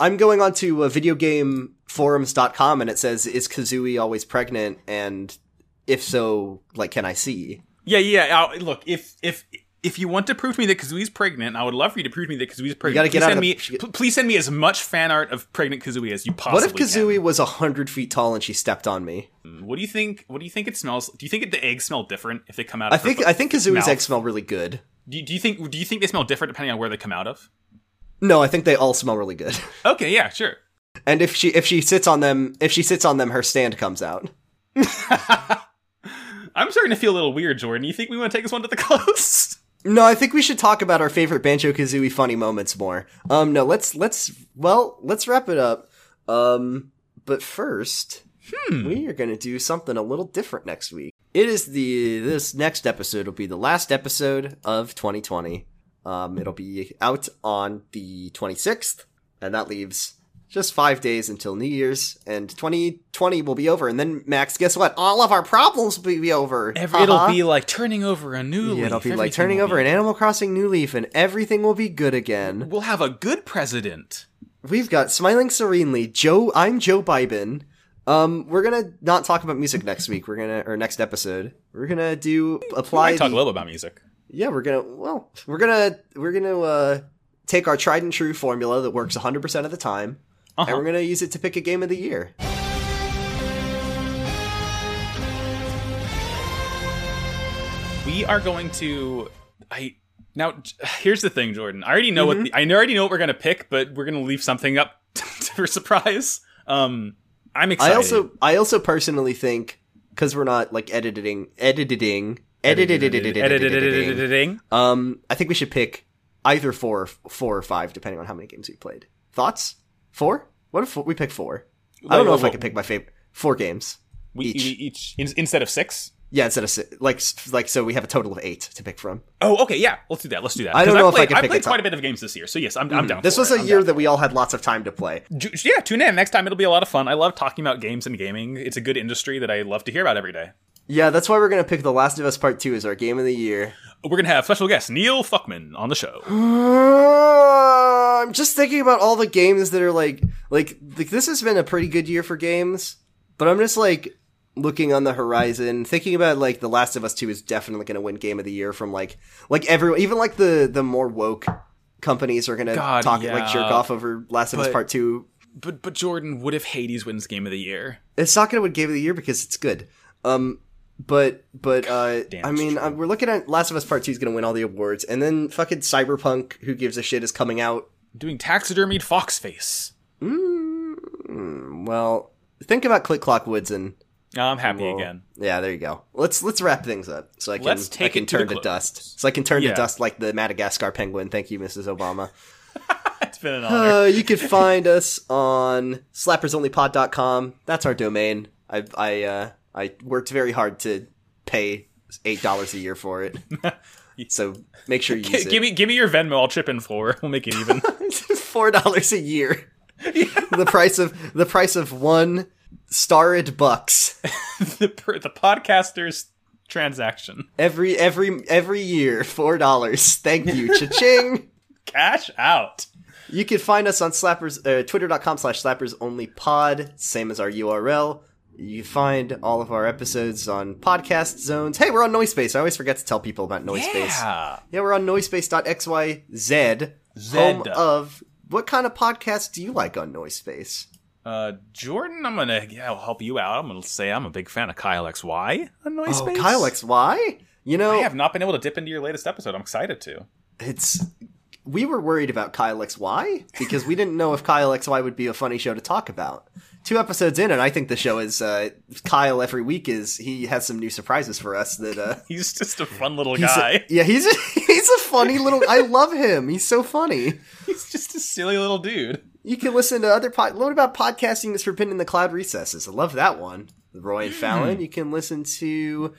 I'm going on to videogameforums.com, and it says, "Is Kazooie always pregnant?" And if so, like, can I see? Yeah. Look, if you want to prove to me that Kazooie's pregnant, I would love for you to prove to me that Kazooie's pregnant. Please send me as much fan art of pregnant Kazooie as you possibly can. What if Kazooie was 100 feet tall and she stepped on me? What do you think it smells? Do you think the eggs smell different if they come out of her mouth? I think Kazooie's eggs smell really good. Do you think they smell different depending on where they come out of? No, I think they all smell really good. Okay, yeah, sure. And if she sits on them, her stand comes out. I'm starting to feel a little weird, Jordan. You think we want to take this one to the close? No, I think we should talk about our favorite Banjo-Kazooie funny moments more. No, let's wrap it up. But first, we are going to do something a little different next week. This next episode will be the last episode of 2020. It'll be out on the 26th, and that leaves just 5 days until New Year's, and 2020 will be over. And then, Max, guess what? All of our problems will be over. It'll be like turning over a new leaf. Yeah, it'll be like turning over an Animal Crossing new leaf, and everything will be good again. We'll have a good president. We've got Smiling Serenely. I'm Joe Biden. We're going to not talk about music next week. Next episode. We're going to talk a little about music. Yeah, we're going to take our tried and true formula that works 100% of the time. And we're going to use it to pick a game of the year. We are going to... Now, here's the thing, Jordan. I already know what we're going to pick, but we're going to leave something up for surprise. I'm excited. I also personally think, because we're not, like, editing. I think we should pick either four or five, depending on how many games we played. Thoughts? 4? What if we pick 4? I don't know if I can pick my favorite 4 games. We each instead of 6? Yeah, instead of 6. Like so we have a total of 8 to pick from. Oh, okay, yeah. Let's do that. I played quite a bit of games this year. So yes, I'm down. This was a year that we all had lots of time to play. Yeah, tune in next time. It'll be a lot of fun. I love talking about games and gaming. It's a good industry that I love to hear about every day. Yeah, that's why we're going to pick The Last of Us Part II as our game of the year. We're going to have special guest Neil Fuckman on the show. I'm just thinking about all the games that are like this has been a pretty good year for games, but I'm just like looking on the horizon, thinking about like The Last of Us 2 is definitely going to win game of the year from like everyone, even like the more woke companies are going to jerk off over Last of Us Part 2. But Jordan, what if Hades wins game of the year? It's not going to win game of the year because it's good. We're looking at Last of Us Part 2 is going to win all the awards, and then fucking Cyberpunk, who gives a shit, is coming out. Doing taxidermied fox face. Well, think about Click Clock Woods and... I'm happy again. Yeah, there you go. Let's wrap things up so I can turn to dust like the Madagascar penguin. Thank you, Mrs. Obama. It's been an honor. You can find us on slappersonlypod.com. That's our domain. I worked very hard to pay It's $8 a year for it. So make sure you use it. Give me your Venmo. I'll chip in $4. We'll make it even. $4 a year. Yeah. The price of one starred bucks. The podcaster's transaction. Every year, $4. Thank you. Cha-ching. Cash out. You can find us on twitter.com/slappersonlypod, same as our URL. You find all of our episodes on Podcast Zones. Hey, we're on Noisepace. I always forget to tell people about Noisepace. Yeah, we're on noisepace.xyz, home of... What kind of podcasts do you like on Noisepace? Jordan, I'll help you out. I'm going to say I'm a big fan of Kyle XY on Noisepace. Oh, Kyle XY? You know... I have not been able to dip into your latest episode. I'm excited to. We were worried about Kyle XY because we didn't know if Kyle XY would be a funny show to talk about. 2 episodes in, and I think the show is Kyle every week. He has some new surprises for us that he's just a fun little guy. He's a funny little. I love him. He's so funny. He's just a silly little dude. You can listen to other What about podcasting that's forbidden in the cloud recesses? I love that one. Roy and Fallon. You can listen to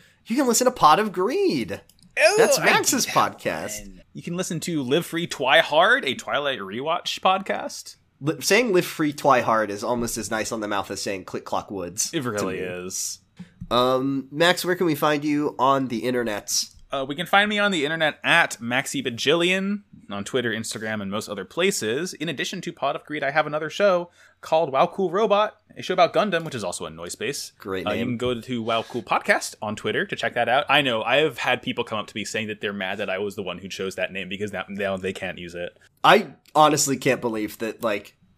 Pot of Greed. Oh, that's Max's podcast. One. You can listen to Live Free Twi Hard, a Twilight rewatch podcast. Saying Live Free Twi Hard is almost as nice on the mouth as saying Click Clock Woods. It really is. Max, where can we find you on the internet? We can find me on the internet at MaxiBajillion on Twitter, Instagram, and most other places. In addition to Pod of Greed, I have another show called Wow Cool Robot, a show about Gundam, which is also in Noisepace. Great name. You can go to Wow Cool Podcast on Twitter to check that out. I know, I have had people come up to me saying that they're mad that I was the one who chose that name because now they can't use it. I honestly can't believe that,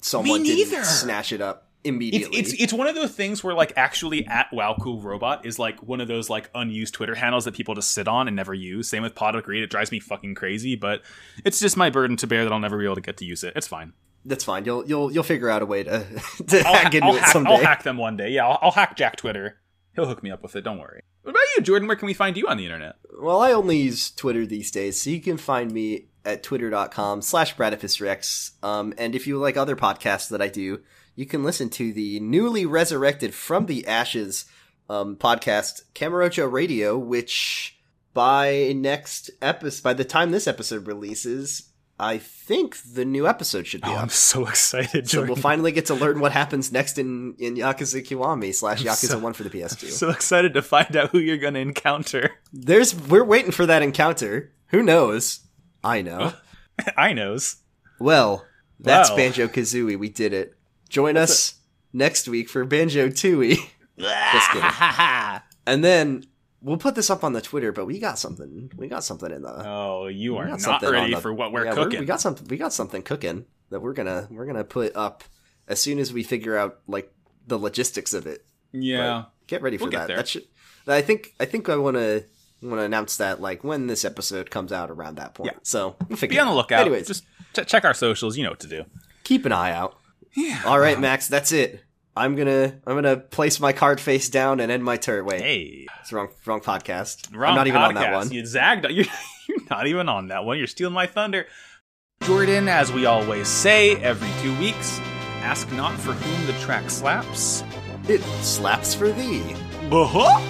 someone didn't snatch it up immediately. It's one of those things where actually at WowCoolRobot is one of those unused Twitter handles that people just sit on and never use. Same with Pod of Greed. It drives me fucking crazy, but it's just my burden to bear that I'll never be able to get to use it. It's fine. That's fine. You'll figure out a way to hack into it someday. I'll hack them one day. Yeah, I'll hack Jack Twitter. He'll hook me up with it. Don't worry. What about you, Jordan? Where can we find you on the internet? Well, I only use Twitter these days, so you can find me at twitter.com/bradifisrex. And if you like other podcasts that I do, you can listen to the newly resurrected from the ashes podcast, Camarocho Radio, which by the time this episode releases, I think the new episode should be up. I'm so excited, Jordan. So we'll finally get to learn what happens next in Yakuza Kiwami / Yakuza 1 for the PS2. I'm so excited to find out who you're going to encounter. We're waiting for that encounter. Who knows? I know. I knows. Well, that's Banjo-Kazooie. We did it. Join us next week for Banjo-Tooie. Just kidding. And then... We'll put this up on the Twitter, but we got something. We got something in the. Oh, you are not ready for what we're cooking. We got something cooking that we're gonna put up as soon as we figure out the logistics of it. Yeah, but get ready for that. That should. I think I want to announce that when this episode comes out around that point. Yeah. So we'll figure. Be on the lookout. Anyways, just check our socials. You know what to do. Keep an eye out. Yeah. All right, Max. That's it. I'm gonna place my card face down and end my turn. Wait, hey, it's wrong podcast. I'm not even on that one. You zagged. You're not even on that one. You're stealing my thunder, Jordan. As we always say, every 2 weeks, ask not for whom the track slaps. It slaps for thee. Uh huh.